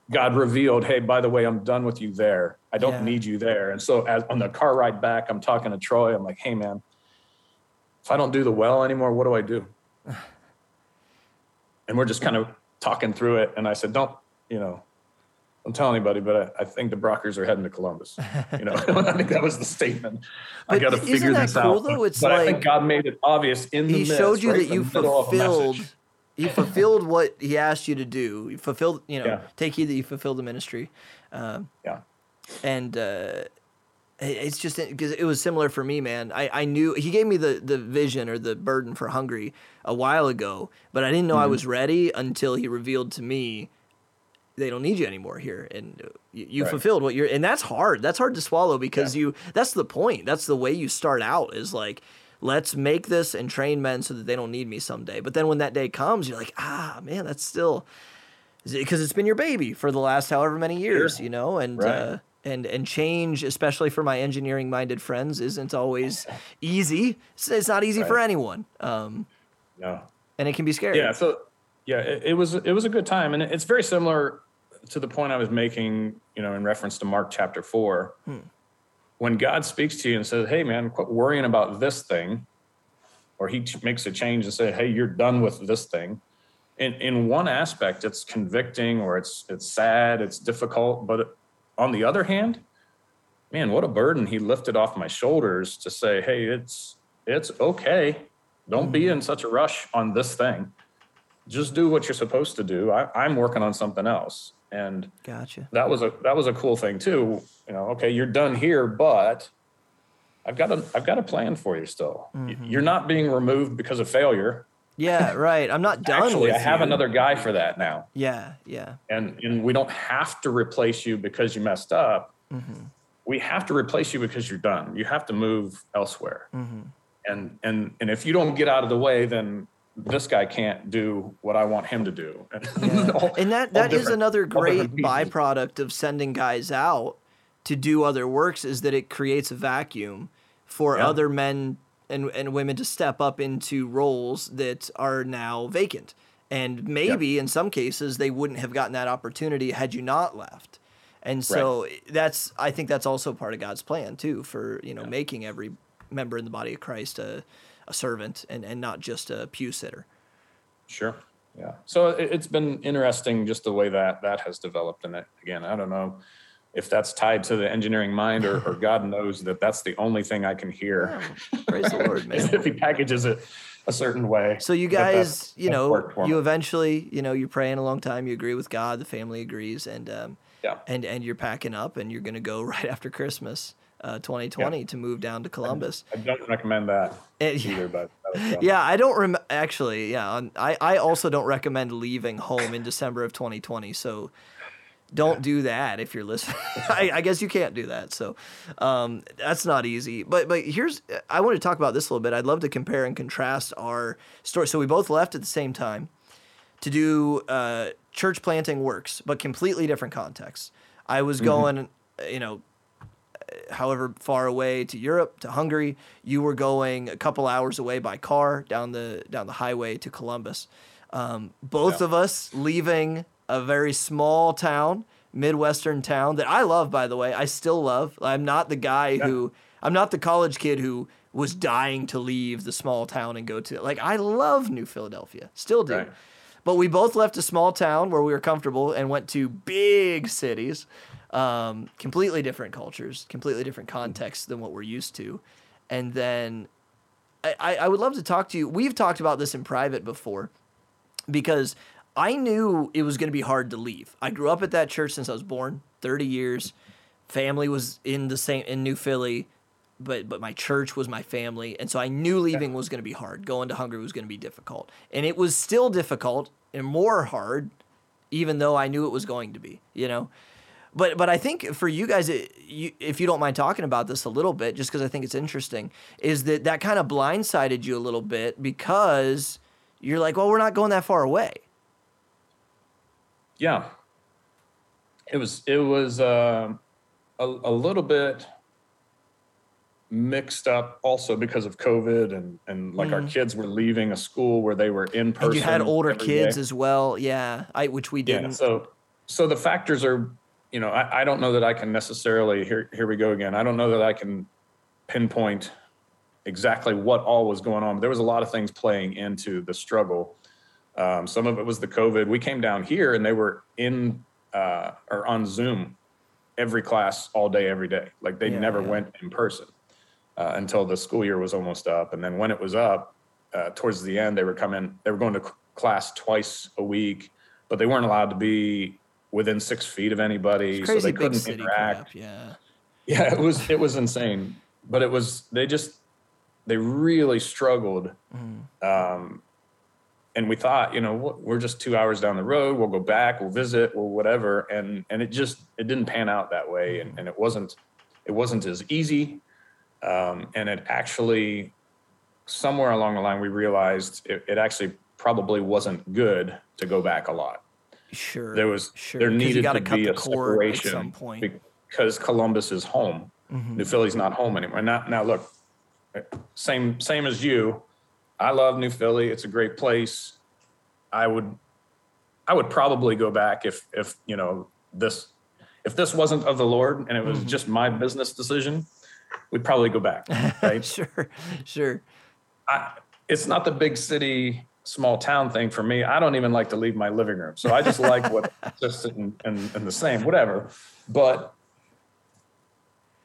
God revealed, hey, by the way, I'm done with you there. I don't yeah. need you there. And so as on the car ride back, I'm talking to Troy. I'm like, hey man, if I don't do the well anymore, what do I do? And we're just kind of talking through it. And I said, don't, you know, don't tell anybody, but I, I think the Brockers are heading to Columbus. You know, I think that was the statement. But I got to figure this cool, out. Though? It's but like, I think God made it obvious in the He midst, showed you right? that you fulfilled. You fulfilled what He asked you to do. You fulfilled, you know, yeah. take heed that you fulfilled the ministry. Um, yeah. And uh, it's just because it was similar for me, man. I, I knew He gave me the the vision or the burden for Hungary a while ago, but I didn't know mm-hmm. I was ready until He revealed to me, they don't need you anymore here. And you, you right. fulfilled what you're, and that's hard. That's hard to swallow because yeah. you, that's the point. That's the way you start out is like, let's make this and train men so that they don't need me someday. But then when that day comes, you're like, ah, man, that's still, because it's been your baby for the last however many years, yeah. you know, and, right. uh, and, and change, especially for my engineering minded friends, isn't always easy. It's, it's not easy right. for anyone. Um, no. And it can be scary. Yeah. So, Yeah, it, it was it was a good time, and it's very similar to the point I was making, you know, in reference to Mark chapter four, hmm. when God speaks to you and says, "Hey, man, quit worrying about this thing," or He makes a change and says, "Hey, you're done with this thing." In in one aspect, it's convicting, or it's it's sad, it's difficult, but on the other hand, man, what a burden he lifted off my shoulders to say, hey, it's it's okay. Don't be in such a rush on this thing. Just do what you're supposed to do. I, I'm working on something else. And gotcha. That was a that was a cool thing too. You know, okay, you're done here, but I've got a I've got a plan for you still. Mm-hmm. You're not being removed because of failure. Yeah, right. I'm not done. Actually, with I have you. Another guy for that now. Yeah, yeah. And and we don't have to replace you because you messed up. Mm-hmm. We have to replace you because you're done. You have to move elsewhere. Mm-hmm. And and and if you don't get out of the way, then this guy can't do what I want him to do. Yeah. all, and that, that is another great byproduct of sending guys out to do other works, is that it creates a vacuum for yeah. other men and, and women to step up into roles that are now vacant. And maybe yeah. in some cases they wouldn't have gotten that opportunity had you not left. And so right. that's, I think that's also part of God's plan too, for, you know, yeah. making every member in the body of Christ a, a servant and, and not just a pew sitter. Sure. Yeah. So it, it's been interesting just the way that that has developed. And again, I don't know if that's tied to the engineering mind or, or God knows that that's the only thing I can hear. Yeah. Praise the Lord, man. If he packages it a certain way. So you guys, you know, you eventually, you know, you're praying a long time, you agree with God, the family agrees, and, um, yeah. and, and you're packing up and you're going to go right after Christmas. Uh, twenty twenty yeah. to move down to Columbus. I don't recommend that it, either, but that yeah, I don't rem- actually. Yeah, on, I I also don't recommend leaving home in December of twenty twenty. So don't yeah. do that if you're listening. I, I guess you can't do that. So um, that's not easy. But but here's I want to talk about this a little bit. I'd love to compare and contrast our story. So we both left at the same time to do uh, church planting works, but completely different contexts. I was going, mm-hmm. you know. however far away to Europe, to Hungary. You were going a couple hours away by car down the down the highway to Columbus. Um, both yeah. of us leaving a very small town, Midwestern town that I love, by the way. I still love. I'm not the guy yeah. who I'm not the college kid who was dying to leave the small town and go to like I love New Philadelphia, still do. Right. But we both left a small town where we were comfortable and went to big cities. Um, completely different cultures, completely different contexts than what we're used to. And then I, I would love to talk to you. We've talked about this in private before because I knew it was going to be hard to leave. I grew up at that church since I was born, thirty years. Family was in the same, in New Philly, but, but my church was my family. And so I knew leaving was going to be hard. Going to Hungary was going to be difficult. And it was still difficult and more hard, even though I knew it was going to be, you know? But but I think for you guys, it, you, if you don't mind talking about this a little bit, just because I think it's interesting, is that that kind of blindsided you a little bit because you're like, well, we're not going that far away. Yeah. It was it was uh, a, a little bit mixed up also because of COVID and, and like mm. our kids were leaving a school where they were in person. And you had older kids day. as well. Yeah, I, which we didn't. Yeah, so, so the factors are... You know, I, I don't know that I can necessarily, here here we go again, I don't know that I can pinpoint exactly what all was going on. But there was a lot of things playing into the struggle. Um, some of it was the COVID. We came down here and they were in uh, or on Zoom every class all day, every day. Like they yeah, never yeah. went in person uh, until the school year was almost up. And then when it was up, uh, towards the end, they were coming, they were going to class twice a week, but they weren't allowed to be within six feet of anybody, so they couldn't interact. Yeah, yeah, it was it was insane. But it was they just they really struggled, mm. um, and we thought, you know, we're just two hours down the road. We'll go back, we'll visit, we'll whatever, and and it just it didn't pan out that way, and, and it wasn't it wasn't as easy, um, and it actually somewhere along the line we realized it, it actually probably wasn't good to go back a lot. Sure. There was sure. there needed to be a separation at some point. Because Columbus is home. Mm-hmm. New Philly's not home anymore. Now, now look, same same as you. I love New Philly. It's a great place. I would I would probably go back if if you know this if this wasn't of the Lord and it was mm-hmm. just my business decision, we'd probably go back. Right? sure, sure. I, it's not the big city. Small town thing for me. I don't even like to leave my living room. So I just like what's consistent and, and, and the same, whatever. But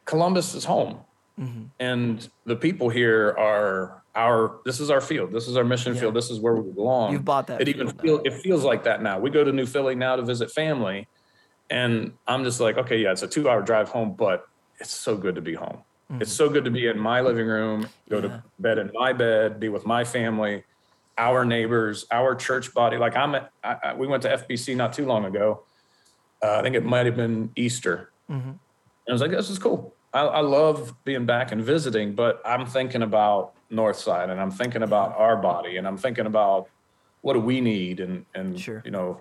Columbus is home. Mm-hmm. And the people here are our, this is our field. This is our mission yeah. field. This is where we belong. You've bought that. It even feel, it feels like that now. We go to New Philly now to visit family. And I'm just like, okay, yeah, it's a two hour drive home, but it's so good to be home. Mm-hmm. It's so good to be in my living room, go yeah. to bed in my bed, be with my family, our neighbors, our church body. Like I'm, at, I, I, we went to F B C not too long ago. Uh, I think it might've been Easter. Mm-hmm. And I was like, this is cool. I, I love being back and visiting, but I'm thinking about Northside and I'm thinking about our body and I'm thinking about what do we need? And, and sure. you know,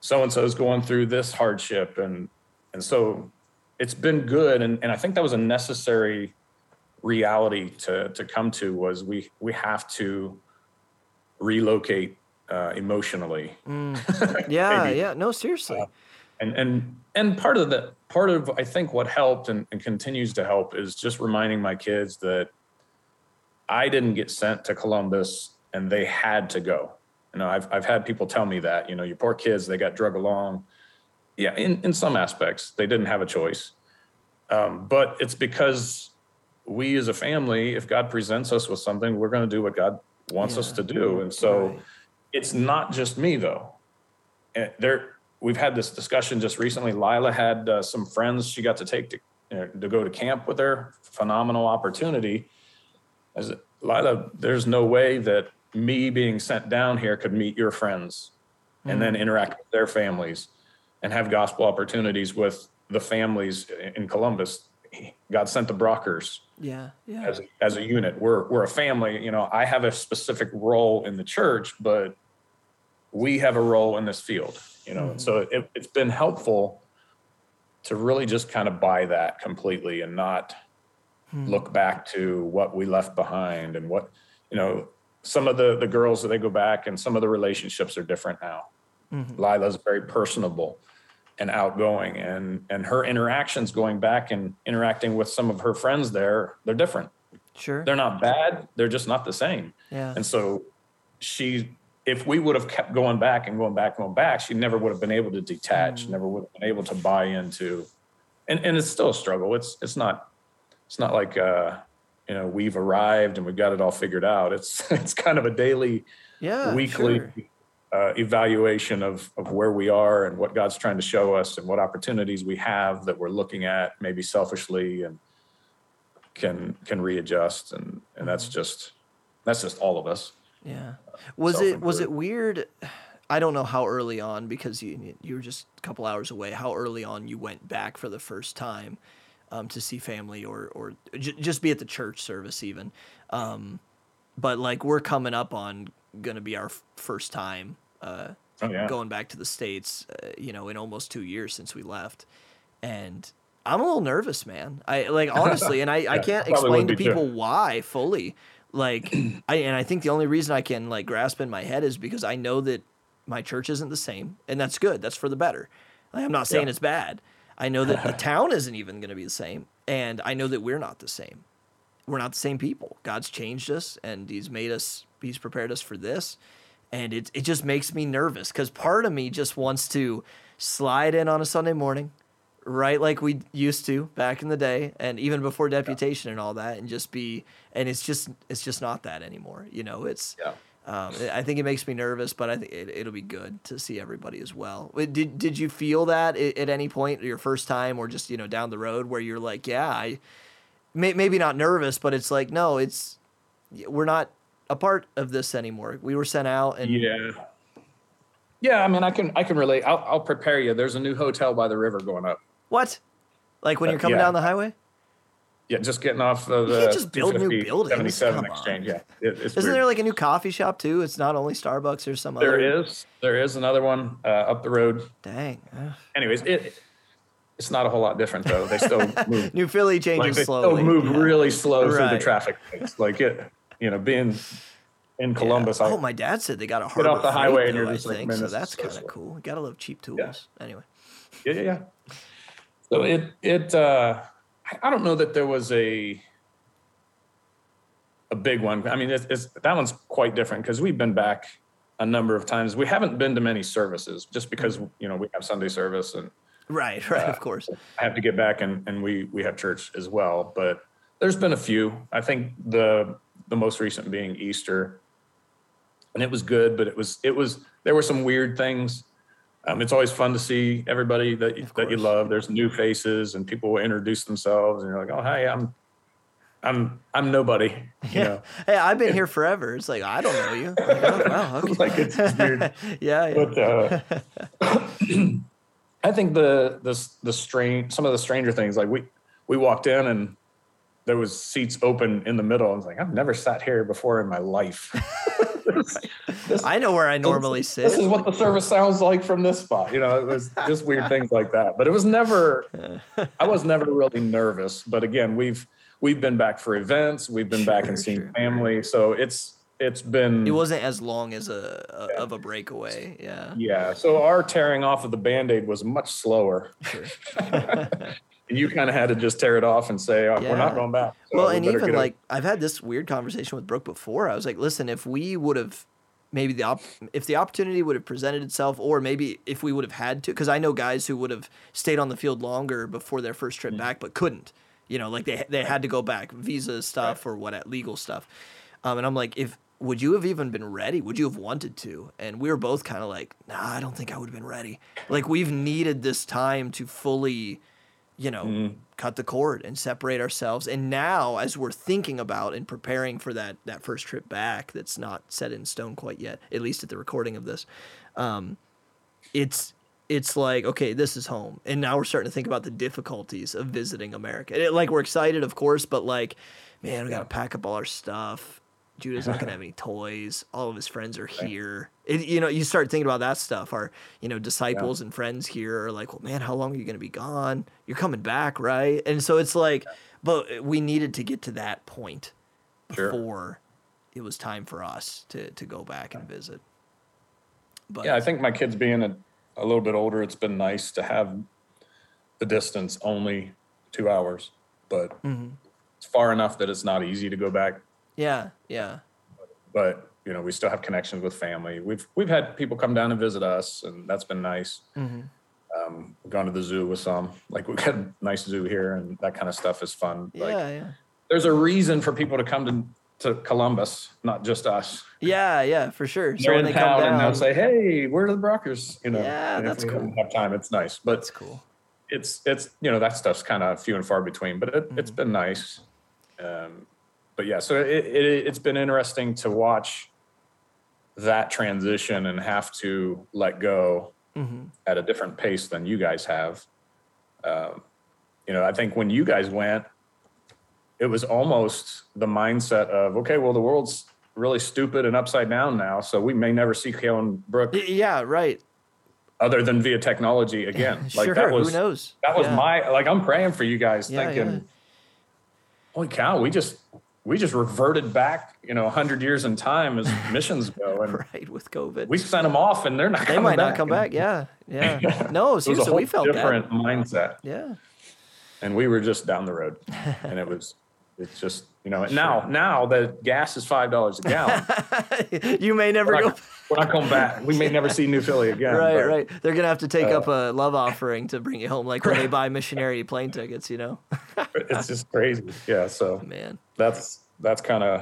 so-and-so is going through this hardship. And, and so it's been good. And, and I think that was a necessary reality to, to come to was we, we have to relocate uh, emotionally. Mm. Yeah. yeah. No, seriously. Uh, and, and, and part of the, part of, I think what helped and, and continues to help is just reminding my kids that I didn't get sent to Columbus and they had to go. You know, I've I've had people tell me that, you know, your poor kids, they got drug along. Yeah, in, in some aspects, they didn't have a choice. Um, but it's because we as a family, if God presents us with something, we're going to do what God wants yeah. us to do. And so right. it's not just me, though. And there, we've had this discussion just recently. Lila had uh, some friends she got to take to, you know, to go to camp with her. Phenomenal opportunity. As Lila, there's no way that me being sent down here could meet your friends and mm-hmm. then interact with their families and have gospel opportunities with the families in Columbus. God sent the Brockers yeah, yeah. as a, as a unit. We're, we're a family. You know, I have a specific role in the church, but we have a role in this field, you know? Mm-hmm. So it, it's been helpful to really just kind of buy that completely and not mm-hmm. look back to what we left behind and what, you know, some of the, the girls that they go back and some of the relationships are different now. Mm-hmm. Lila's very personable and outgoing and, and her interactions going back and interacting with some of her friends there, they're different. Sure. They're not bad. They're just not the same. Yeah. And so she, if we would have kept going back and going back and going back, she never would have been able to detach, mm. never would have been able to buy into, and, and it's still a struggle. It's, it's not, it's not like, uh, you know, we've arrived and we've got it all figured out. It's it's kind of a daily, yeah, weekly sure. uh, evaluation of, of where we are and what God's trying to show us and what opportunities we have that we're looking at maybe selfishly and can can readjust. And, and mm-hmm. that's just that's just all of us. Yeah. Was it was it weird? I don't know how early on, because you you were just a couple hours away, how early on you went back for the first time. Um, to see family or or j- just be at the church service even. Um, but like we're coming up on going to be our f- first time uh, oh, yeah. going back to the States, uh, you know, in almost two years since we left. And I'm a little nervous, man. I like honestly, and I, yeah, I can't explain to people too. why fully. Like, I and I think the only reason I can like grasp in my head is because I know that my church isn't the same, and that's good. That's for the better. Like, I'm not saying yeah. it's bad. I know that the town isn't even going to be the same, and I know that we're not the same. We're not the same people. God's changed us, and he's made us, he's prepared us for this, and it it just makes me nervous because part of me just wants to slide in on a Sunday morning, right, like we used to back in the day, and even before deputation and all that, and just be, and it's just it's just not that anymore. You know, it's yeah. Um, I think it makes me nervous, but I think it, it'll be good to see everybody as well. Did did you feel that at any point, your first time, or just you know down the road, where you're like, yeah, I may, maybe not nervous, but it's like, no, it's we're not a part of this anymore. We were sent out, and yeah, yeah. I mean, I can I can relate. I'll, I'll prepare you. There's a new hotel by the river going up. What? Like when uh, you're coming yeah. down the highway? Yeah, just getting off of the. You can't just build new buildings. seventy-seven Exchange, yeah. It, it's Isn't weird. There like a new coffee shop too? It's not only Starbucks or some there other. There is. There is another one uh, up the road. Dang. Ugh. Anyways, it it's not a whole lot different though. They still move. New Philly changes like, they slowly. They still move yeah. really slow right. through the traffic. It's like it, you know, being in Columbus. Yeah. Oh, I, my dad said they got a hard get off the highway though, and you're I just think, like, so that's kind of cool. You gotta love cheap tools. Yeah. Anyway. Yeah, yeah, yeah. So it it. uh I don't know that there was a a big one. I mean, it's, it's, that one's quite different because we've been back a number of times. We haven't been to many services just because, you know, we have Sunday service and Right, right, uh, of course. I have to get back, and, and we we have church as well. But there's been a few. I think the the most recent being Easter, and it was good. But it was it was there were some weird things. Um, it's always fun to see everybody that you, that you love. There's new faces, and people will introduce themselves, and you're like, oh, hi, I'm I'm I'm nobody. You yeah. know? Hey, I've been and, here forever. It's like, I don't know you. Like, oh, wow, okay. Like, it's weird. yeah, yeah. But, uh, I think the the the strange some of the stranger things, like we we walked in and there was seats open in the middle. I was like, I've never sat here before in my life. this, this, I know where I normally this, sit. This is what the service sounds like from this spot. You know, it was just weird things like that. But it was never I was never really nervous. But again, we've we've been back for events, we've been sure, back and seen sure. family. So it's It's been. It wasn't as long as a, a yeah. of a breakaway, yeah. Yeah. So our tearing off of the Band-Aid was much slower. Sure. You kind of had to just tear it off and say, oh, yeah. "We're not going back." So well, we and even like out. I've had this weird conversation with Brooke before. I was like, "Listen, if we would have, maybe the op- if the opportunity would have presented itself, or maybe if we would have had to, because I know guys who would have stayed on the field longer before their first trip mm-hmm. back, but couldn't. You know, like they they had to go back, visa stuff right. or what, legal stuff. Um, and I'm like, if Would you have even been ready? Would you have wanted to? And we were both kind of like, nah, I don't think I would have been ready. Like, we've needed this time to fully, you know, mm. cut the cord and separate ourselves. And now, as we're thinking about and preparing for that that first trip back, that's not set in stone quite yet, at least at the recording of this, um, it's it's like, okay, this is home. And now we're starting to think about the difficulties of visiting America. It, like, we're excited, of course, but like, man, we got to pack up all our stuff. Judah's not gonna have any toys. All of his friends are here. It, you know, you start thinking about that stuff. Our, you know, disciples yeah. and friends here are like, well, man, how long are you gonna be gone? You're coming back, right? And so it's like, but we needed to get to that point sure. before it was time for us to to go back and visit. But yeah, I think my kids being a, a little bit older, it's been nice to have the distance only two hours, but mm-hmm. it's far enough that it's not easy to go back. Yeah, yeah. But, you know, we still have connections with family. We've we've had people come down and visit us, and that's been nice. Mm-hmm. Um, we've gone to the zoo with some. Like, we've got a nice zoo here, and that kind of stuff is fun. Like, yeah, yeah. There's a reason for people to come to to Columbus, not just us. Yeah, yeah, for sure. So when they come down, and they'll say, hey, where are the Brockers? You know, yeah, that's cool. If we don't have time, it's nice. But it's cool. It's, it's you know, that stuff's kind of few and far between, but it, mm-hmm. it's been nice. Um But yeah, so it, it, it's been interesting to watch that transition and have to let go mm-hmm. at a different pace than you guys have. Um, you know, I think when you guys went, it was almost the mindset of, okay, well, the world's really stupid and upside down now, so we may never see Kale and Brooke. Yeah, right. Other than via technology again. Like sure, that was, who knows? That was yeah. my, like, I'm praying for you guys yeah, thinking, yeah. holy cow, we just... We just reverted back, you know, one hundred years in time as missions go. And right, with COVID. We sent them off, and they're not they coming back. They might not come back, yeah. Yeah. No, seriously, it was a whole we felt different that. mindset. Yeah. And we were just down the road. And it was, it's just, you know, sure. now now that gas is five dollars a gallon. You may never we're not, go We're not going back. We may yeah. never see New Philly again. Right, but, right. They're going to have to take uh, up a love offering to bring you home, like when they buy missionary plane tickets, you know. It's just crazy. Yeah, so. Man. That's that's kind of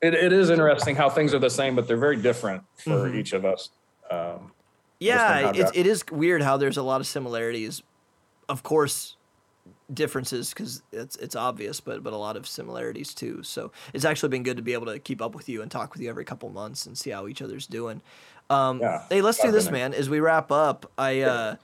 it. It is interesting how things are the same, but they're very different for mm-hmm. each of us. Um, yeah, it, it is weird how there's a lot of similarities. Of course, differences because it's it's obvious, but but a lot of similarities too. So it's actually been good to be able to keep up with you and talk with you every couple months and see how each other's doing. Um, yeah, hey, let's do this, man. As we wrap up, I. Uh,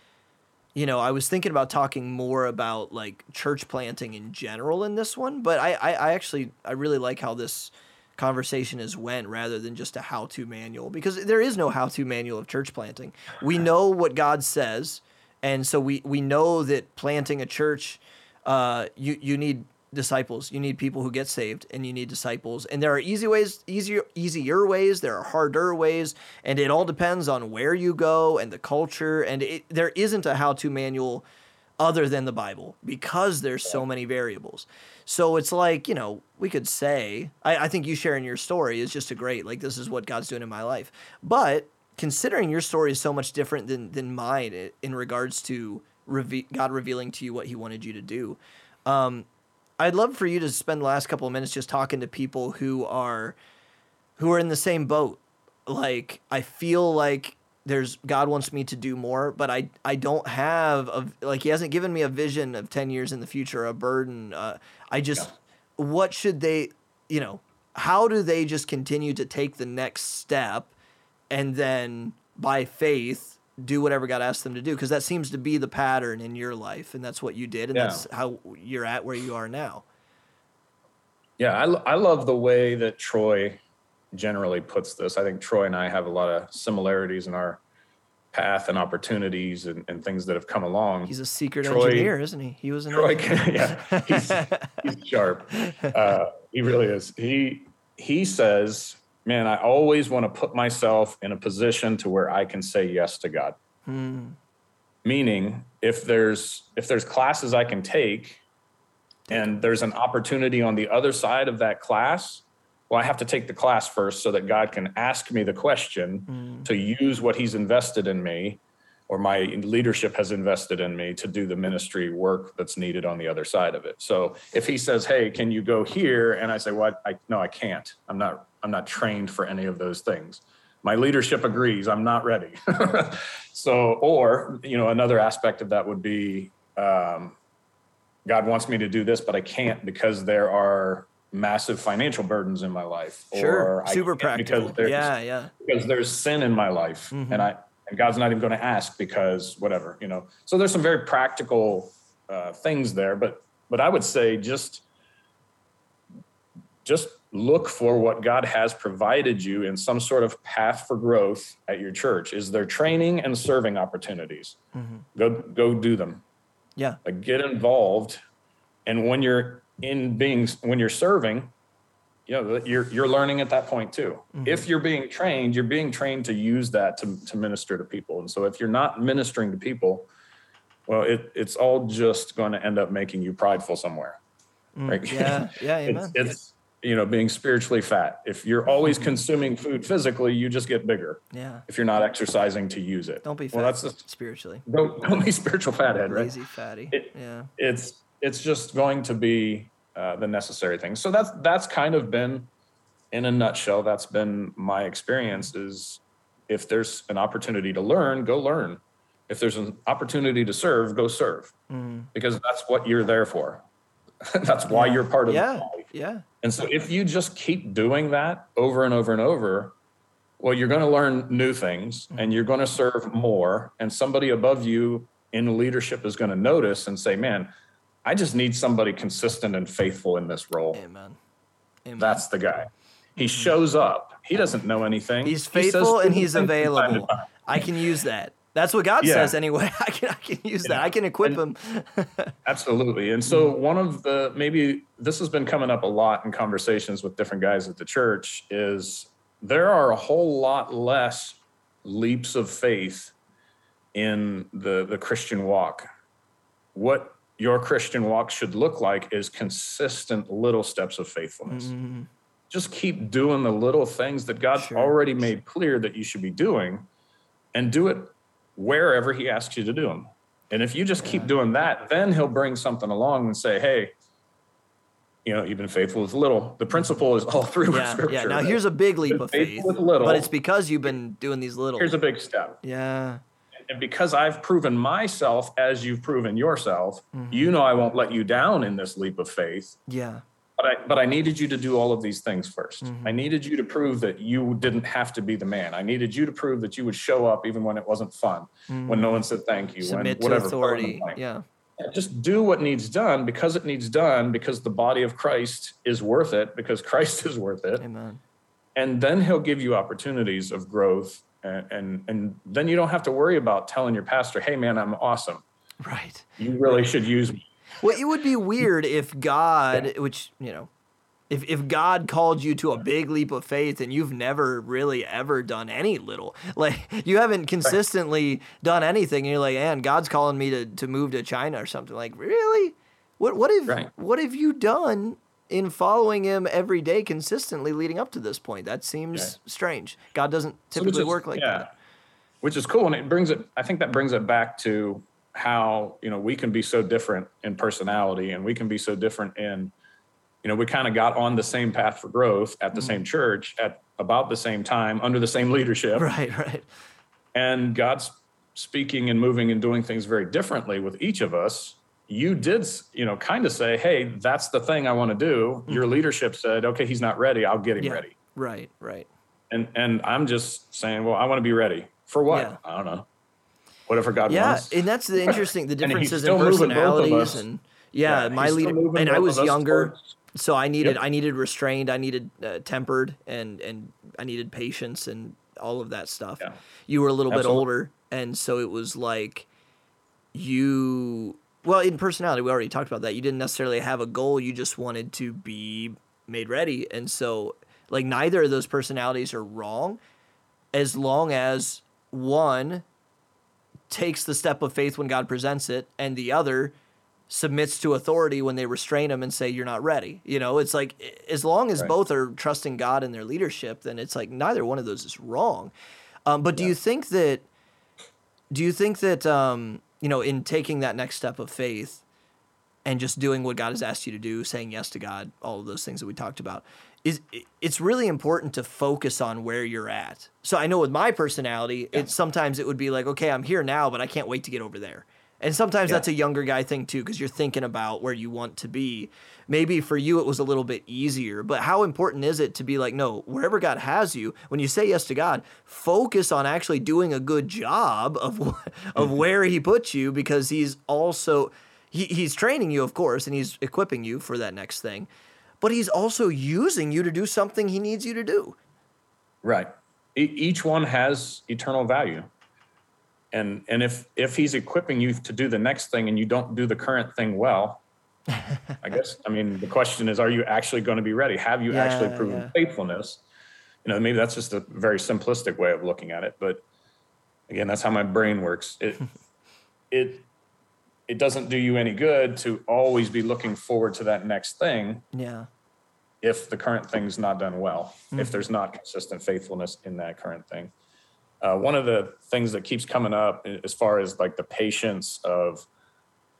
You know, I was thinking about talking more about like church planting in general in this one, but I, I, I actually I really like how this conversation has went rather than just a how-to manual, because there is no how-to manual of church planting. We know what God says, and so we we know that planting a church, uh, you you need disciples, you need people who get saved, and you need disciples. And there are easy ways, easier easier ways, there are harder ways, and it all depends on where you go and the culture. And it, there isn't a how-to manual other than the Bible because there's so many variables. So it's like, you know, we could say, I, I think you sharing your story is just a great, like, this is what God's doing in my life. But considering your story is so much different than than mine in regards to reve- God revealing to you what he wanted you to do. Um, I'd love for you to spend the last couple of minutes just talking to people who are, who are in the same boat. Like, I feel like there's, God wants me to do more, but I, I don't have a, like, he hasn't given me a vision of ten years in the future, a burden. Uh, I just, yeah. What should they, you know, how do they just continue to take the next step and then by faith do whatever God asks them to do? Because that seems to be the pattern in your life, and that's what you did, and yeah. that's how you're at where you are now. Yeah, I, I love the way that Troy generally puts this. I think Troy and I have a lot of similarities in our path and opportunities and, and things that have come along. He's a secret Troy, engineer, isn't he? He was an Troy, engineer. Yeah, he's, he's sharp. Uh, he really is. He he says, man, I always want to put myself in a position to where I can say yes to God. Hmm. Meaning, if there's if there's classes I can take and there's an opportunity on the other side of that class, well, I have to take the class first so that God can ask me the question mm. to use what he's invested in me or my leadership has invested in me to do the ministry work that's needed on the other side of it. So if he says, hey, can you go here? And I say, well, I, I, no, I can't. I'm not, I'm not trained for any of those things. My leadership agrees. I'm not ready. So, or, you know, another aspect of that would be um, God wants me to do this, but I can't because there are massive financial burdens in my life, sure. or I super practical. Because yeah, yeah. Because there's sin in my life, mm-hmm. and I and God's not even going to ask because whatever, you know. So there's some very practical uh, things there, but but I would say just just look for what God has provided you in some sort of path for growth at your church. Is there training and serving opportunities? Mm-hmm. Go go do them. Yeah, like get involved, and when you're in being, when you're serving, you know, you're, you're learning at that point too. Mm-hmm. If you're being trained, you're being trained to use that to, to minister to people. And so if you're not ministering to people, well, it, it's all just going to end up making you prideful somewhere. Mm, right? Yeah. Yeah. Amen. it's, it's, you know, being spiritually fat. If you're always mm-hmm. consuming food physically, you just get bigger. Yeah. If you're not exercising to use it. Don't be fat well, that's just, spiritually. Don't, don't be spiritual fathead, right? Lazy fatty. It, yeah. It's, it's just going to be uh, the necessary thing. So that's that's kind of been, in a nutshell, that's been my experience is if there's an opportunity to learn, go learn. If there's an opportunity to serve, go serve. Mm. Because that's what you're there for. That's why yeah. you're part of yeah. the body. Yeah. And so if you just keep doing that over and over and over, well, you're going to learn new things mm. and you're going to serve more. And somebody above you in leadership is going to notice and say, man, I just need somebody consistent and faithful in this role. Amen. Amen. That's the guy. He shows up. He doesn't know anything. He's faithful he and he's available. I can use that. That's what God yeah. says anyway. I can I can use yeah. that. I can equip and, him. Absolutely. And so one of the, maybe this has been coming up a lot in conversations with different guys at the church, is there are a whole lot less leaps of faith in the, the Christian walk. What your Christian walk should look like is consistent little steps of faithfulness. Mm-hmm. Just keep doing the little things that God's sure. already made clear that you should be doing, and do it wherever he asks you to do them. And if you just yeah. keep doing that, then he'll bring something along and say, hey, you know, you've been faithful with little. The principle is all through yeah, Scripture. Yeah, now right? Here's a big leap of faith, with little, but it's because you've been doing these little. Here's a big step. Yeah. And because I've proven myself as you've proven yourself, mm-hmm. you know I won't let you down in this leap of faith. Yeah. But I but I needed you to do all of these things first. Mm-hmm. I needed you to prove that you didn't have to be the man. I needed you to prove that you would show up even when it wasn't fun, mm-hmm. when no one said thank you, submit when whatever. To authority. Yeah. yeah. Just do what needs done because it needs done, because the body of Christ is worth it, because Christ is worth it. Amen. And then he'll give you opportunities of growth. And, and and then you don't have to worry about telling your pastor, hey, man, I'm awesome. Right. You really should use me. Well, it would be weird if God, yeah. which, you know, if, if God called you to a big leap of faith and you've never really ever done any little, like you haven't consistently right. done anything. And you're like, man, God's calling me to, to move to China or something. Like, really? What, what, have, right. what have you done in following him every day consistently leading up to this point? That seems yeah. strange. God doesn't typically so is, work like yeah. that. Which is cool. And it brings it, I think that brings it back to how, you know, we can be so different in personality, and we can be so different in, you know, we kind of got on the same path for growth at the mm. same church at about the same time under the same leadership. Right, right. And God's speaking and moving and doing things very differently with each of us. You did, you know, kind of say, hey, that's the thing I want to do. Mm. Your leadership said, okay, he's not ready. I'll get him yeah. ready. Right, right. And and I'm just saying, well, I want to be ready. For what? Yeah. I don't know. Whatever God yeah, wants. Yeah, and that's the interesting, the differences in personalities. And yeah, yeah my leader, and I was younger. Towards. So I needed, yep. I needed restrained, I needed uh, tempered, and, and I needed patience and all of that stuff. Yeah. You were a little Absolutely. bit older. And so it was like you, well, in personality, we already talked about that. You didn't necessarily have a goal. You just wanted to be made ready. And so like neither of those personalities are wrong as long as one takes the step of faith when God presents it and the other submits to authority when they restrain them and say, you're not ready. You know, it's like, as long as right. both are trusting God in their leadership, then it's like neither one of those is wrong. Um, but do yeah. you think that, do you think that, um, you know, in taking that next step of faith and just doing what God has asked you to do, saying yes to God, all of those things that we talked about, is it's really important to focus on where you're at. So I know with my personality, yeah. it's sometimes it would be like, okay, I'm here now, but I can't wait to get over there. And sometimes yeah. that's a younger guy thing too, because you're thinking about where you want to be. Maybe for you, it was a little bit easier, but how important is it to be like, no, wherever God has you, when you say yes to God, focus on actually doing a good job of of where he puts you, because he's also, he, he's training you, of course, and he's equipping you for that next thing, but he's also using you to do something he needs you to do. Right. E- each one has eternal value. And and if, if he's equipping you to do the next thing and you don't do the current thing well, I guess, I mean, the question is, are you actually going to be ready? Have you yeah, actually proven yeah. faithfulness? You know, maybe that's just a very simplistic way of looking at it. But again, that's how my brain works. It it it doesn't do you any good to always be looking forward to that next thing. Yeah. If the current thing's not done well, mm-hmm. if there's not consistent faithfulness in that current thing. Uh, one of the things that keeps coming up as far as like the patience of,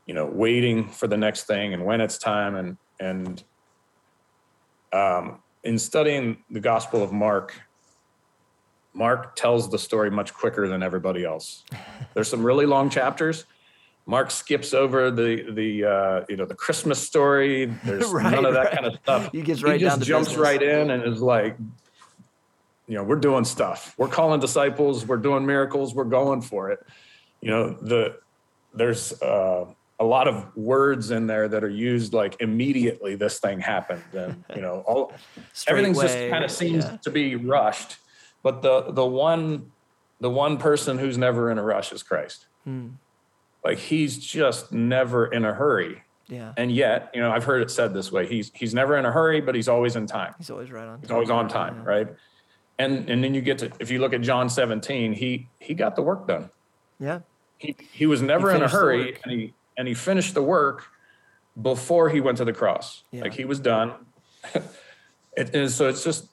you know, waiting for the next thing and when it's time. And, and um, in studying the Gospel of Mark, Mark tells the story much quicker than everybody else. There's some really long chapters. Mark skips over the, the uh, you know, the Christmas story. There's right, none of that right. kind of stuff. He gets right he down just to jumps business. right in and is like, you know, we're doing stuff. We're calling disciples. We're doing miracles. We're going for it. You know, the there's uh, a lot of words in there that are used like immediately. This thing happened, and you know, all everything's way, just kind of seems yeah. to be rushed. But the the one the one person who's never in a rush is Christ. Hmm. Like he's just never in a hurry. Yeah. And yet, you know, I've heard it said this way: he's he's never in a hurry, but he's always in time. He's always right on. He's time. always on time, yeah. right? And and then you get to, if you look at John seventeen, he he got the work done. Yeah. He he was never he in a hurry, and he and he finished the work before he went to the cross. Yeah. Like he was done. it, and so it's just,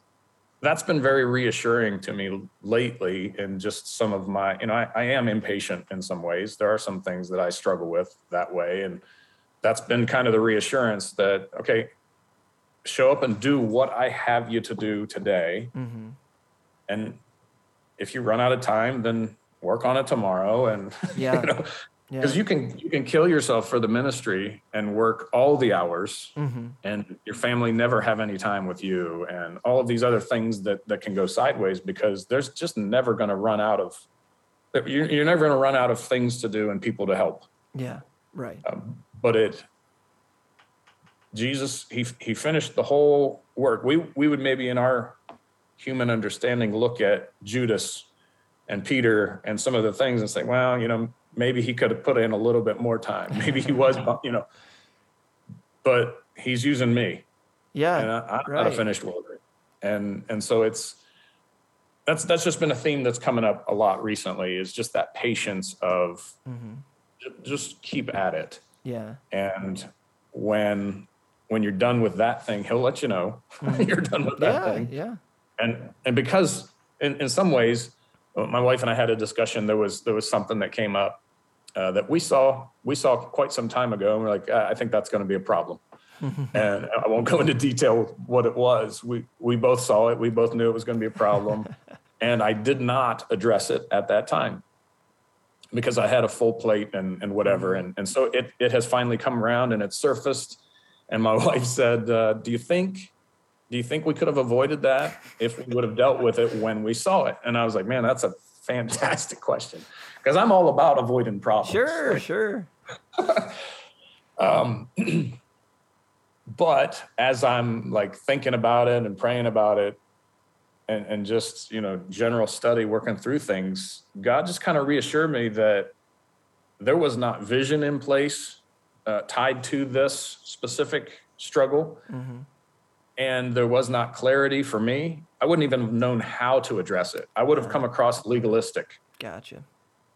that's been very reassuring to me lately, and just some of my, you know, I, I am impatient in some ways. There are some things that I struggle with that way. And that's been kind of the reassurance that, okay, show up and do what I have you to do today. Mm-hmm. And if you run out of time, then work on it tomorrow. And yeah. you know, because yeah. you can you can kill yourself for the ministry and work all the hours, mm-hmm. and your family never have any time with you, and all of these other things that that can go sideways, because there's just never going to run out of you're, you're never going to run out of things to do and people to help. Yeah, right. Um, but it. Jesus, he he finished the whole work. We we would maybe in our human understanding look at Judas and Peter and some of the things and say, well, you know, maybe he could have put in a little bit more time. Maybe he was, you know, but he's using me. Yeah. And I, I'm right. not a finished worker. And and so it's, that's, that's just been a theme that's coming up a lot recently, is just that patience of mm-hmm. j- just keep at it. Yeah. And when, when you're done with that thing, he'll let you know you're done with that yeah, thing. Yeah. And and because in, in some ways, my wife and I had a discussion. There was there was something that came up uh, that we saw we saw quite some time ago. And we're like, I think that's going to be a problem. And I won't go into detail what it was. We we both saw it. We both knew it was going to be a problem. And I did not address it at that time because I had a full plate and, and whatever. And, and so it, it has finally come around and it's surfaced. And my wife said, uh, do you think, do you think we could have avoided that if we would have dealt with it when we saw it? And I was like, man, that's a fantastic question. Because I'm all about avoiding problems. Sure, sure. um, but as I'm like thinking about it and praying about it, And, and just, you know, general study, working through things, God just kind of reassured me that there was not vision in place uh, tied to this specific struggle. Mm-hmm. And there was not clarity for me. I wouldn't even have known how to address it. I would have come across legalistic. Gotcha.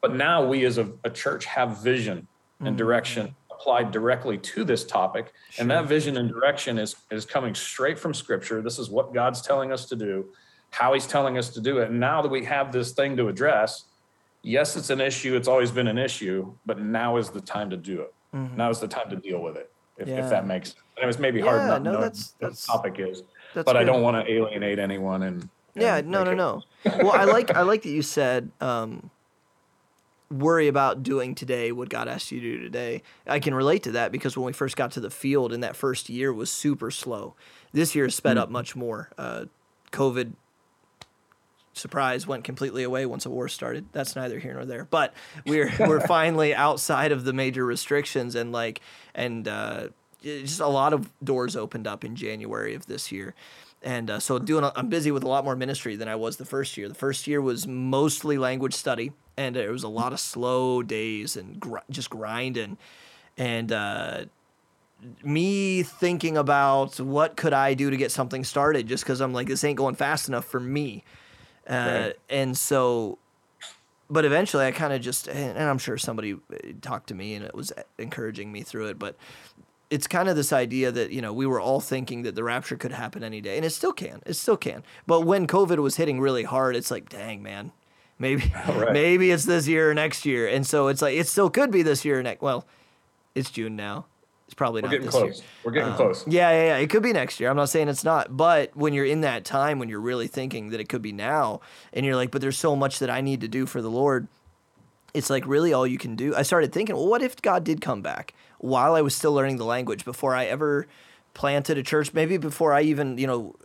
But now we as a, a church have vision mm-hmm. and direction applied directly to this topic. Sure. And that vision and direction is is coming straight from Scripture. This is what God's telling us to do, how he's telling us to do it. And now that we have this thing to address, yes, it's an issue. It's always been an issue, but now is the time to do it. Mm-hmm. Now is the time to deal with it, if, yeah. if that makes sense. And it was maybe yeah, hard not no, knowing that's, what that's, the topic is, but good. I don't want to alienate anyone. And Yeah, and no, no, it. no. Well, I like I like that you said, um, worry about doing today what God asked you to do today. I can relate to that because when we first got to the field in that first year was super slow. This year has sped mm-hmm. up much more. Uh, COVID surprise went completely away once a war started. That's neither here nor there. But we're we're finally outside of the major restrictions and like and uh, just a lot of doors opened up in January of this year. And uh, so doing a, I'm busy with a lot more ministry than I was the first year. The first year was mostly language study, and it was a lot of slow days and gr- just grinding. And uh, me thinking about what could I do to get something started, just because I'm like this ain't going fast enough for me. Uh, right. And so, but eventually I kind of just, and I'm sure somebody talked to me and it was encouraging me through it, but it's kind of this idea that, you know, we were all thinking that the rapture could happen any day and it still can, it still can. But when COVID was hitting really hard, it's like, dang, man, maybe, right. maybe it's this year or next year. And so it's like, it still could be this year or next. Well, it's June now. It's probably We're not getting this close. year. We're getting um, close. Yeah, yeah, yeah. It could be next year. I'm not saying it's not. But when you're in that time, when you're really thinking that it could be now, and you're like, but there's so much that I need to do for the Lord, it's like really all you can do. I started thinking, well, what if God did come back while I was still learning the language before I ever planted a church, maybe before I even, you know,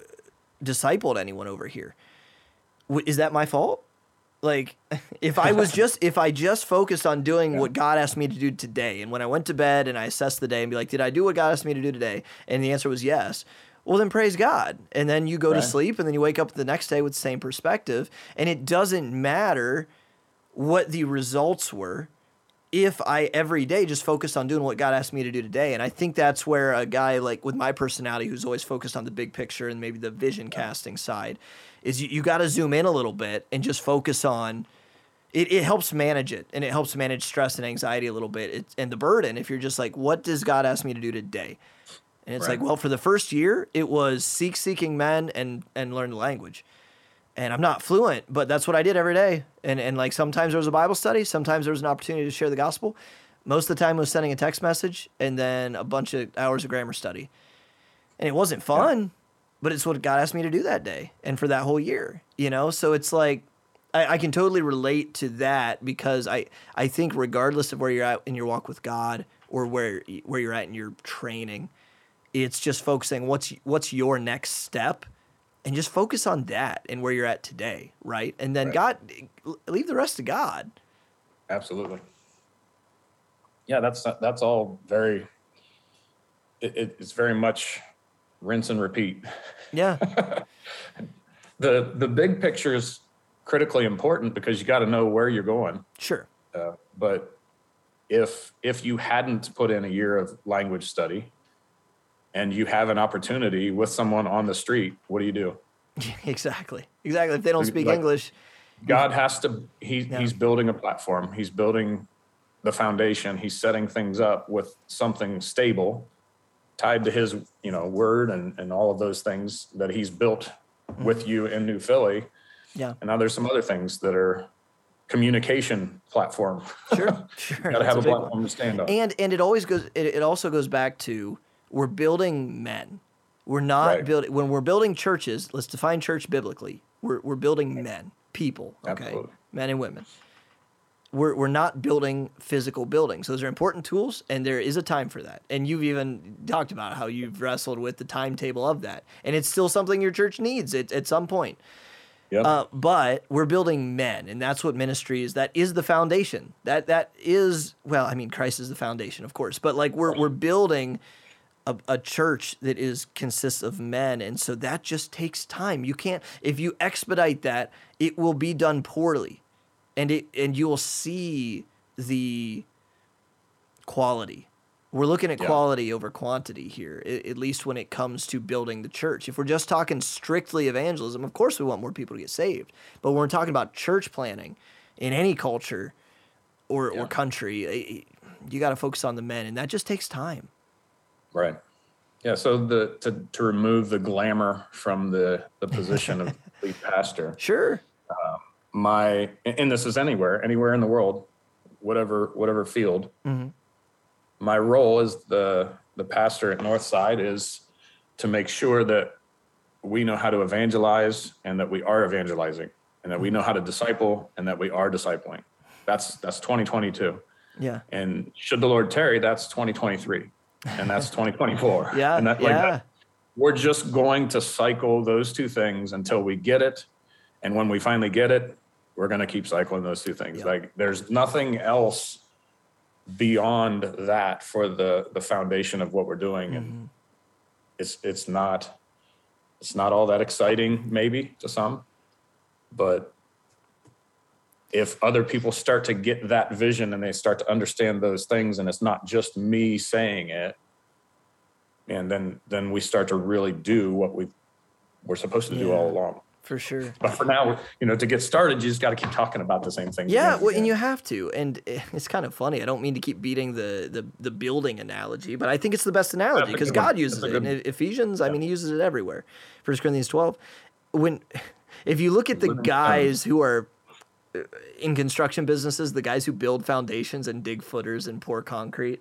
discipled anyone over here? Is that my fault? Like if I was just, if I just focused on doing yeah. what God asked me to do today. And when I went to bed and I assessed the day and be like, did I do what God asked me to do today? And the answer was yes. Well, then praise God. And then you go right. to sleep and then you wake up the next day with the same perspective. And it doesn't matter what the results were. If I every day just focused on doing what God asked me to do today. And I think that's where a guy like with my personality, who's always focused on the big picture and maybe the vision casting side, is you, you got to zoom in a little bit and just focus on it. It helps manage it and it helps manage stress and anxiety a little bit. It, and the burden, if you're just like, what does God ask me to do today? And it's right. like, well, for the first year, it was seek, seeking men and, and learn the language. And I'm not fluent, but that's what I did every day. And and like sometimes there was a Bible study. Sometimes there was an opportunity to share the gospel. Most of the time I was sending a text message and then a bunch of hours of grammar study. And it wasn't fun, yeah. but it's what God asked me to do that day and for that whole year, you know? So it's like I, I can totally relate to that because I, I think regardless of where you're at in your walk with God or where where you're at in your training, it's just focusing what's what's your next step. And just focus on that and where you're at today, right? And then right. God, leave the rest to God. Absolutely. Yeah, that's that's all very. It, it's very much rinse and repeat. Yeah. the the big picture is critically important because you got to know where you're going. Sure. Uh, but if if you hadn't put in a year of language study. And you have an opportunity with someone on the street, what do you do? Exactly. Exactly. If they don't speak like, English. God has to, he, yeah. he's building a platform. He's building the foundation. He's setting things up with something stable tied to his, you know, word and, and all of those things that he's built mm-hmm. with you in New Philly. Yeah. And now there's some other things that are communication platform. Sure, sure. Got to have a, a platform one. to stand on. And and it always goes. It, it also goes back to we're building men. We're not right. building when we're building churches. Let's define church biblically. We're we're building right. men, people. Okay, Absolutely. men and women. We're we're not building physical buildings. Those are important tools, and there is a time for that. And you've even talked about how you've wrestled with the timetable of that, and it's still something your church needs at at some point. Yep. Uh, but we're building men, and that's what ministry is. That is the foundation. That that is well, I mean, Christ is the foundation, of course. But like we're we're building a, a church that is consists of men, and so that just takes time. You can't if you expedite that, it will be done poorly. And it and you will see the quality. We're looking at yeah. quality over quantity here, at least when it comes to building the church. If we're just talking strictly evangelism, of course we want more people to get saved. But when we're talking about church planning in any culture or, yeah. or country, you got to focus on the men, and that just takes time. Right. Yeah, so the to, to remove the glamour from the, the position of the pastor. Sure. Um, My and this is anywhere, anywhere in the world, whatever whatever field. Mm-hmm. My role as the the pastor at Northside is to make sure that we know how to evangelize and that we are evangelizing, and that we know how to disciple and that we are discipling. That's that's twenty twenty-two. Yeah. And should the Lord tarry, that's twenty twenty-three, and that's twenty twenty-four. Yeah. And that, like yeah. that, we're just going to cycle those two things until we get it. And when we finally get it, we're going to keep cycling those two things. Yep. Like there's nothing else beyond that for the, the foundation of what we're doing. Mm-hmm. And it's, it's not, it's not all that exciting maybe to some, but if other people start to get that vision and they start to understand those things, and it's not just me saying it, and then, then we start to really do what we we're supposed to yeah. do all along. For sure. But for now, you know, to get started, you just got to keep talking about the same thing. Yeah, well, and you have to. And it's kind of funny. I don't mean to keep beating the the, the building analogy, but I think it's the best analogy because God uses it. In Ephesians, yeah. I mean, he uses it everywhere. First Corinthians twelve. When, if you look at the guys who are in construction businesses, the guys who build foundations and dig footers and pour concrete,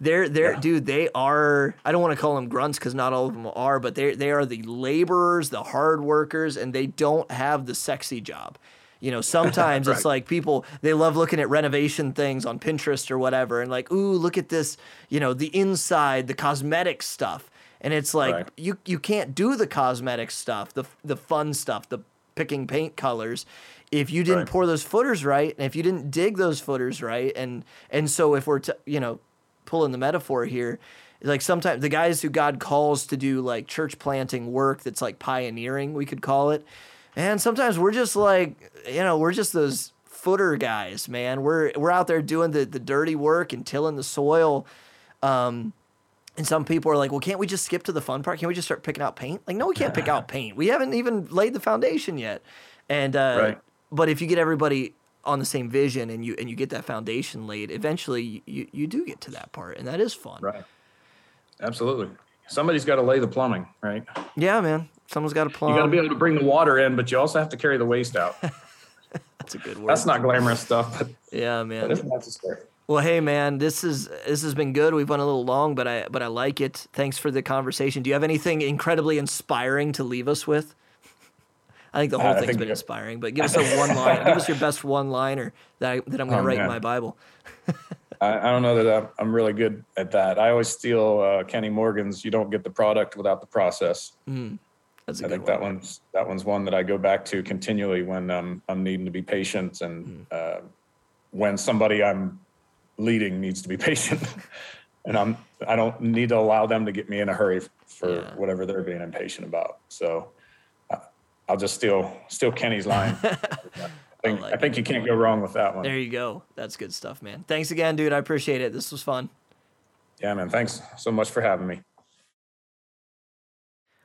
They're, they're, yeah. dude, they are, I don't want to call them grunts because not all of them are, but they they are the laborers, the hard workers, and they don't have the sexy job. You know, sometimes right. it's like people, they love looking at renovation things on Pinterest or whatever and like, ooh, look at this, you know, the inside, the cosmetic stuff. And it's like, right. you you can't do the cosmetic stuff, the the fun stuff, the picking paint colors, if you didn't right. pour those footers right, and if you didn't dig those footers right. And, and so if we're, t- you know, pulling the metaphor here, like sometimes the guys who God calls to do like church planting work that's like pioneering, we could call it. And sometimes we're just like, you know, we're just those footer guys, man. We're we're out there doing the, the dirty work and tilling the soil. Um, and some people are like, well, can't we just skip to the fun part? Can't we just start picking out paint? Like, no, we can't pick out paint. We haven't even laid the foundation yet. And uh, right. but if you get everybody on the same vision and you and you get that foundation laid, eventually you you do get to that part, and that is fun. Right. Absolutely. Somebody's got to lay the plumbing, right? Yeah, man. Someone's got to plumb. You got to be able to bring the water in, but you also have to carry the waste out. That's a good word. That's not glamorous stuff, but yeah, man. But that's a story. Well, hey, man, this is this has been good. We've went a little long, but I but I like it. Thanks for the conversation. Do you have anything incredibly inspiring to leave us with? I think the whole uh, thing's been inspiring, but give us a one line. Give us your best one liner that, I, that I'm going to oh, write man. in my Bible. I, I don't know that I'm, I'm really good at that. I always steal uh, Kenny Morgan's. You don't get the product without the process. Mm, that's a I good think one. that one's that one's one that I go back to continually when um, I'm needing to be patient, and mm. uh, when somebody I'm leading needs to be patient, and I'm I don't need to allow them to get me in a hurry for yeah. whatever they're being impatient about. So. I'll just steal, steal Kenny's line. I think, I like I think you can't go wrong with that one. There you go. That's good stuff, man. Thanks again, dude. I appreciate it. This was fun. Yeah, man. Thanks so much for having me.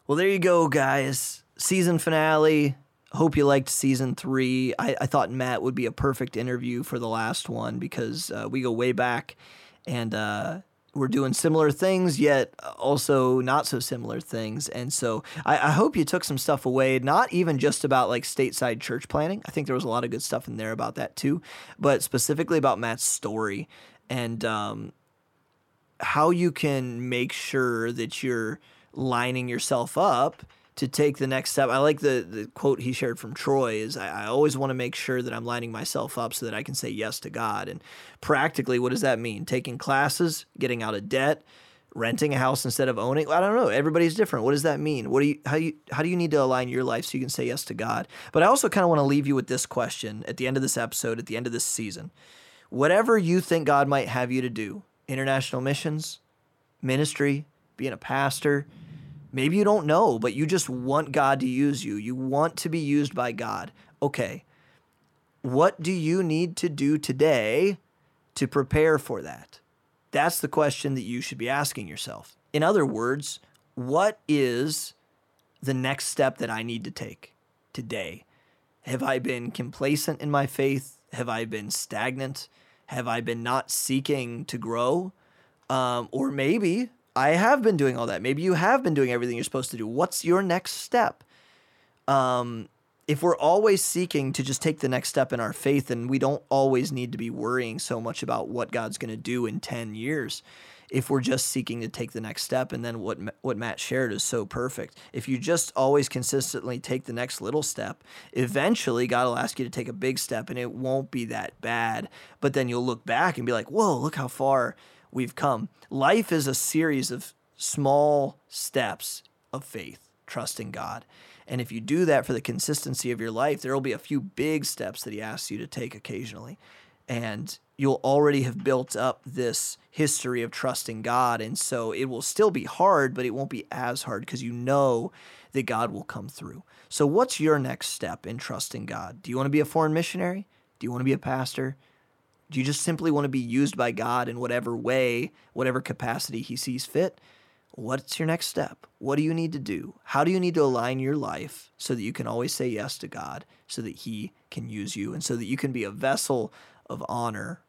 Well, there you go, guys. Season finale. Hope you liked season three. I, I thought Matt would be a perfect interview for the last one because uh, we go way back, and uh, we're doing similar things, yet also not so similar things. And so I, I hope you took some stuff away, not even just about like stateside church planning. I think there was a lot of good stuff in there about that too, but specifically about Matt's story and um, how you can make sure that you're lining yourself up to take the next step. I like the, the quote he shared from Troy is, I, I always want to make sure that I'm lining myself up so that I can say yes to God. And practically, what does that mean? Taking classes, getting out of debt, renting a house instead of owning? I don't know. Everybody's different. What does that mean? What do you how you how do you need to align your life so you can say yes to God? But I also kind of want to leave you with this question at the end of this episode, at the end of this season. Whatever you think God might have you to do, international missions, ministry, being a pastor, maybe you don't know, but you just want God to use you. You want to be used by God. Okay, what do you need to do today to prepare for that? That's the question that you should be asking yourself. In other words, what is the next step that I need to take today? Have I been complacent in my faith? Have I been stagnant? Have I been not seeking to grow? Um, or maybe I have been doing all that. Maybe you have been doing everything you're supposed to do. What's your next step? Um, if we're always seeking to just take the next step in our faith, then we don't always need to be worrying so much about what God's going to do in ten years if we're just seeking to take the next step. And then what what Matt shared is so perfect. If you just always consistently take the next little step, eventually God will ask you to take a big step, and it won't be that bad. But then you'll look back and be like, whoa, look how far we've come. Life is a series of small steps of faith, trusting God. And if you do that for the consistency of your life, there will be a few big steps that he asks you to take occasionally. And you'll already have built up this history of trusting God. And so it will still be hard, but it won't be as hard because you know that God will come through. So what's your next step in trusting God? Do you want to be a foreign missionary? Do you want to be a pastor? Do you just simply want to be used by God in whatever way, whatever capacity he sees fit? What's your next step? What do you need to do? How do you need to align your life so that you can always say yes to God, so that he can use you, and so that you can be a vessel of honor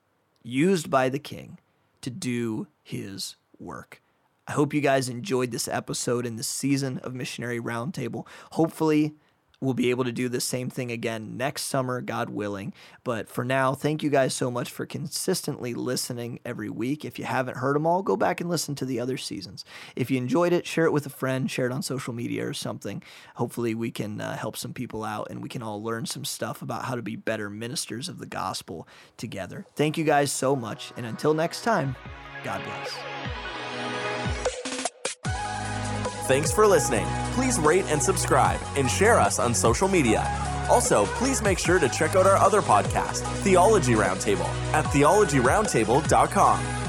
used by the King to do his work? I hope you guys enjoyed this episode and this season of Missionary Roundtable. Hopefully, we'll be able to do the same thing again next summer, God willing. But for now, thank you guys so much for consistently listening every week. If you haven't heard them all, go back and listen to the other seasons. If you enjoyed it, share it with a friend, share it on social media or something. Hopefully we can uh, help some people out, and we can all learn some stuff about how to be better ministers of the gospel together. Thank you guys so much. And until next time, God bless. Thanks for listening. Please rate and subscribe and share us on social media. Also, please make sure to check out our other podcast, Theology Roundtable, at theology roundtable dot com.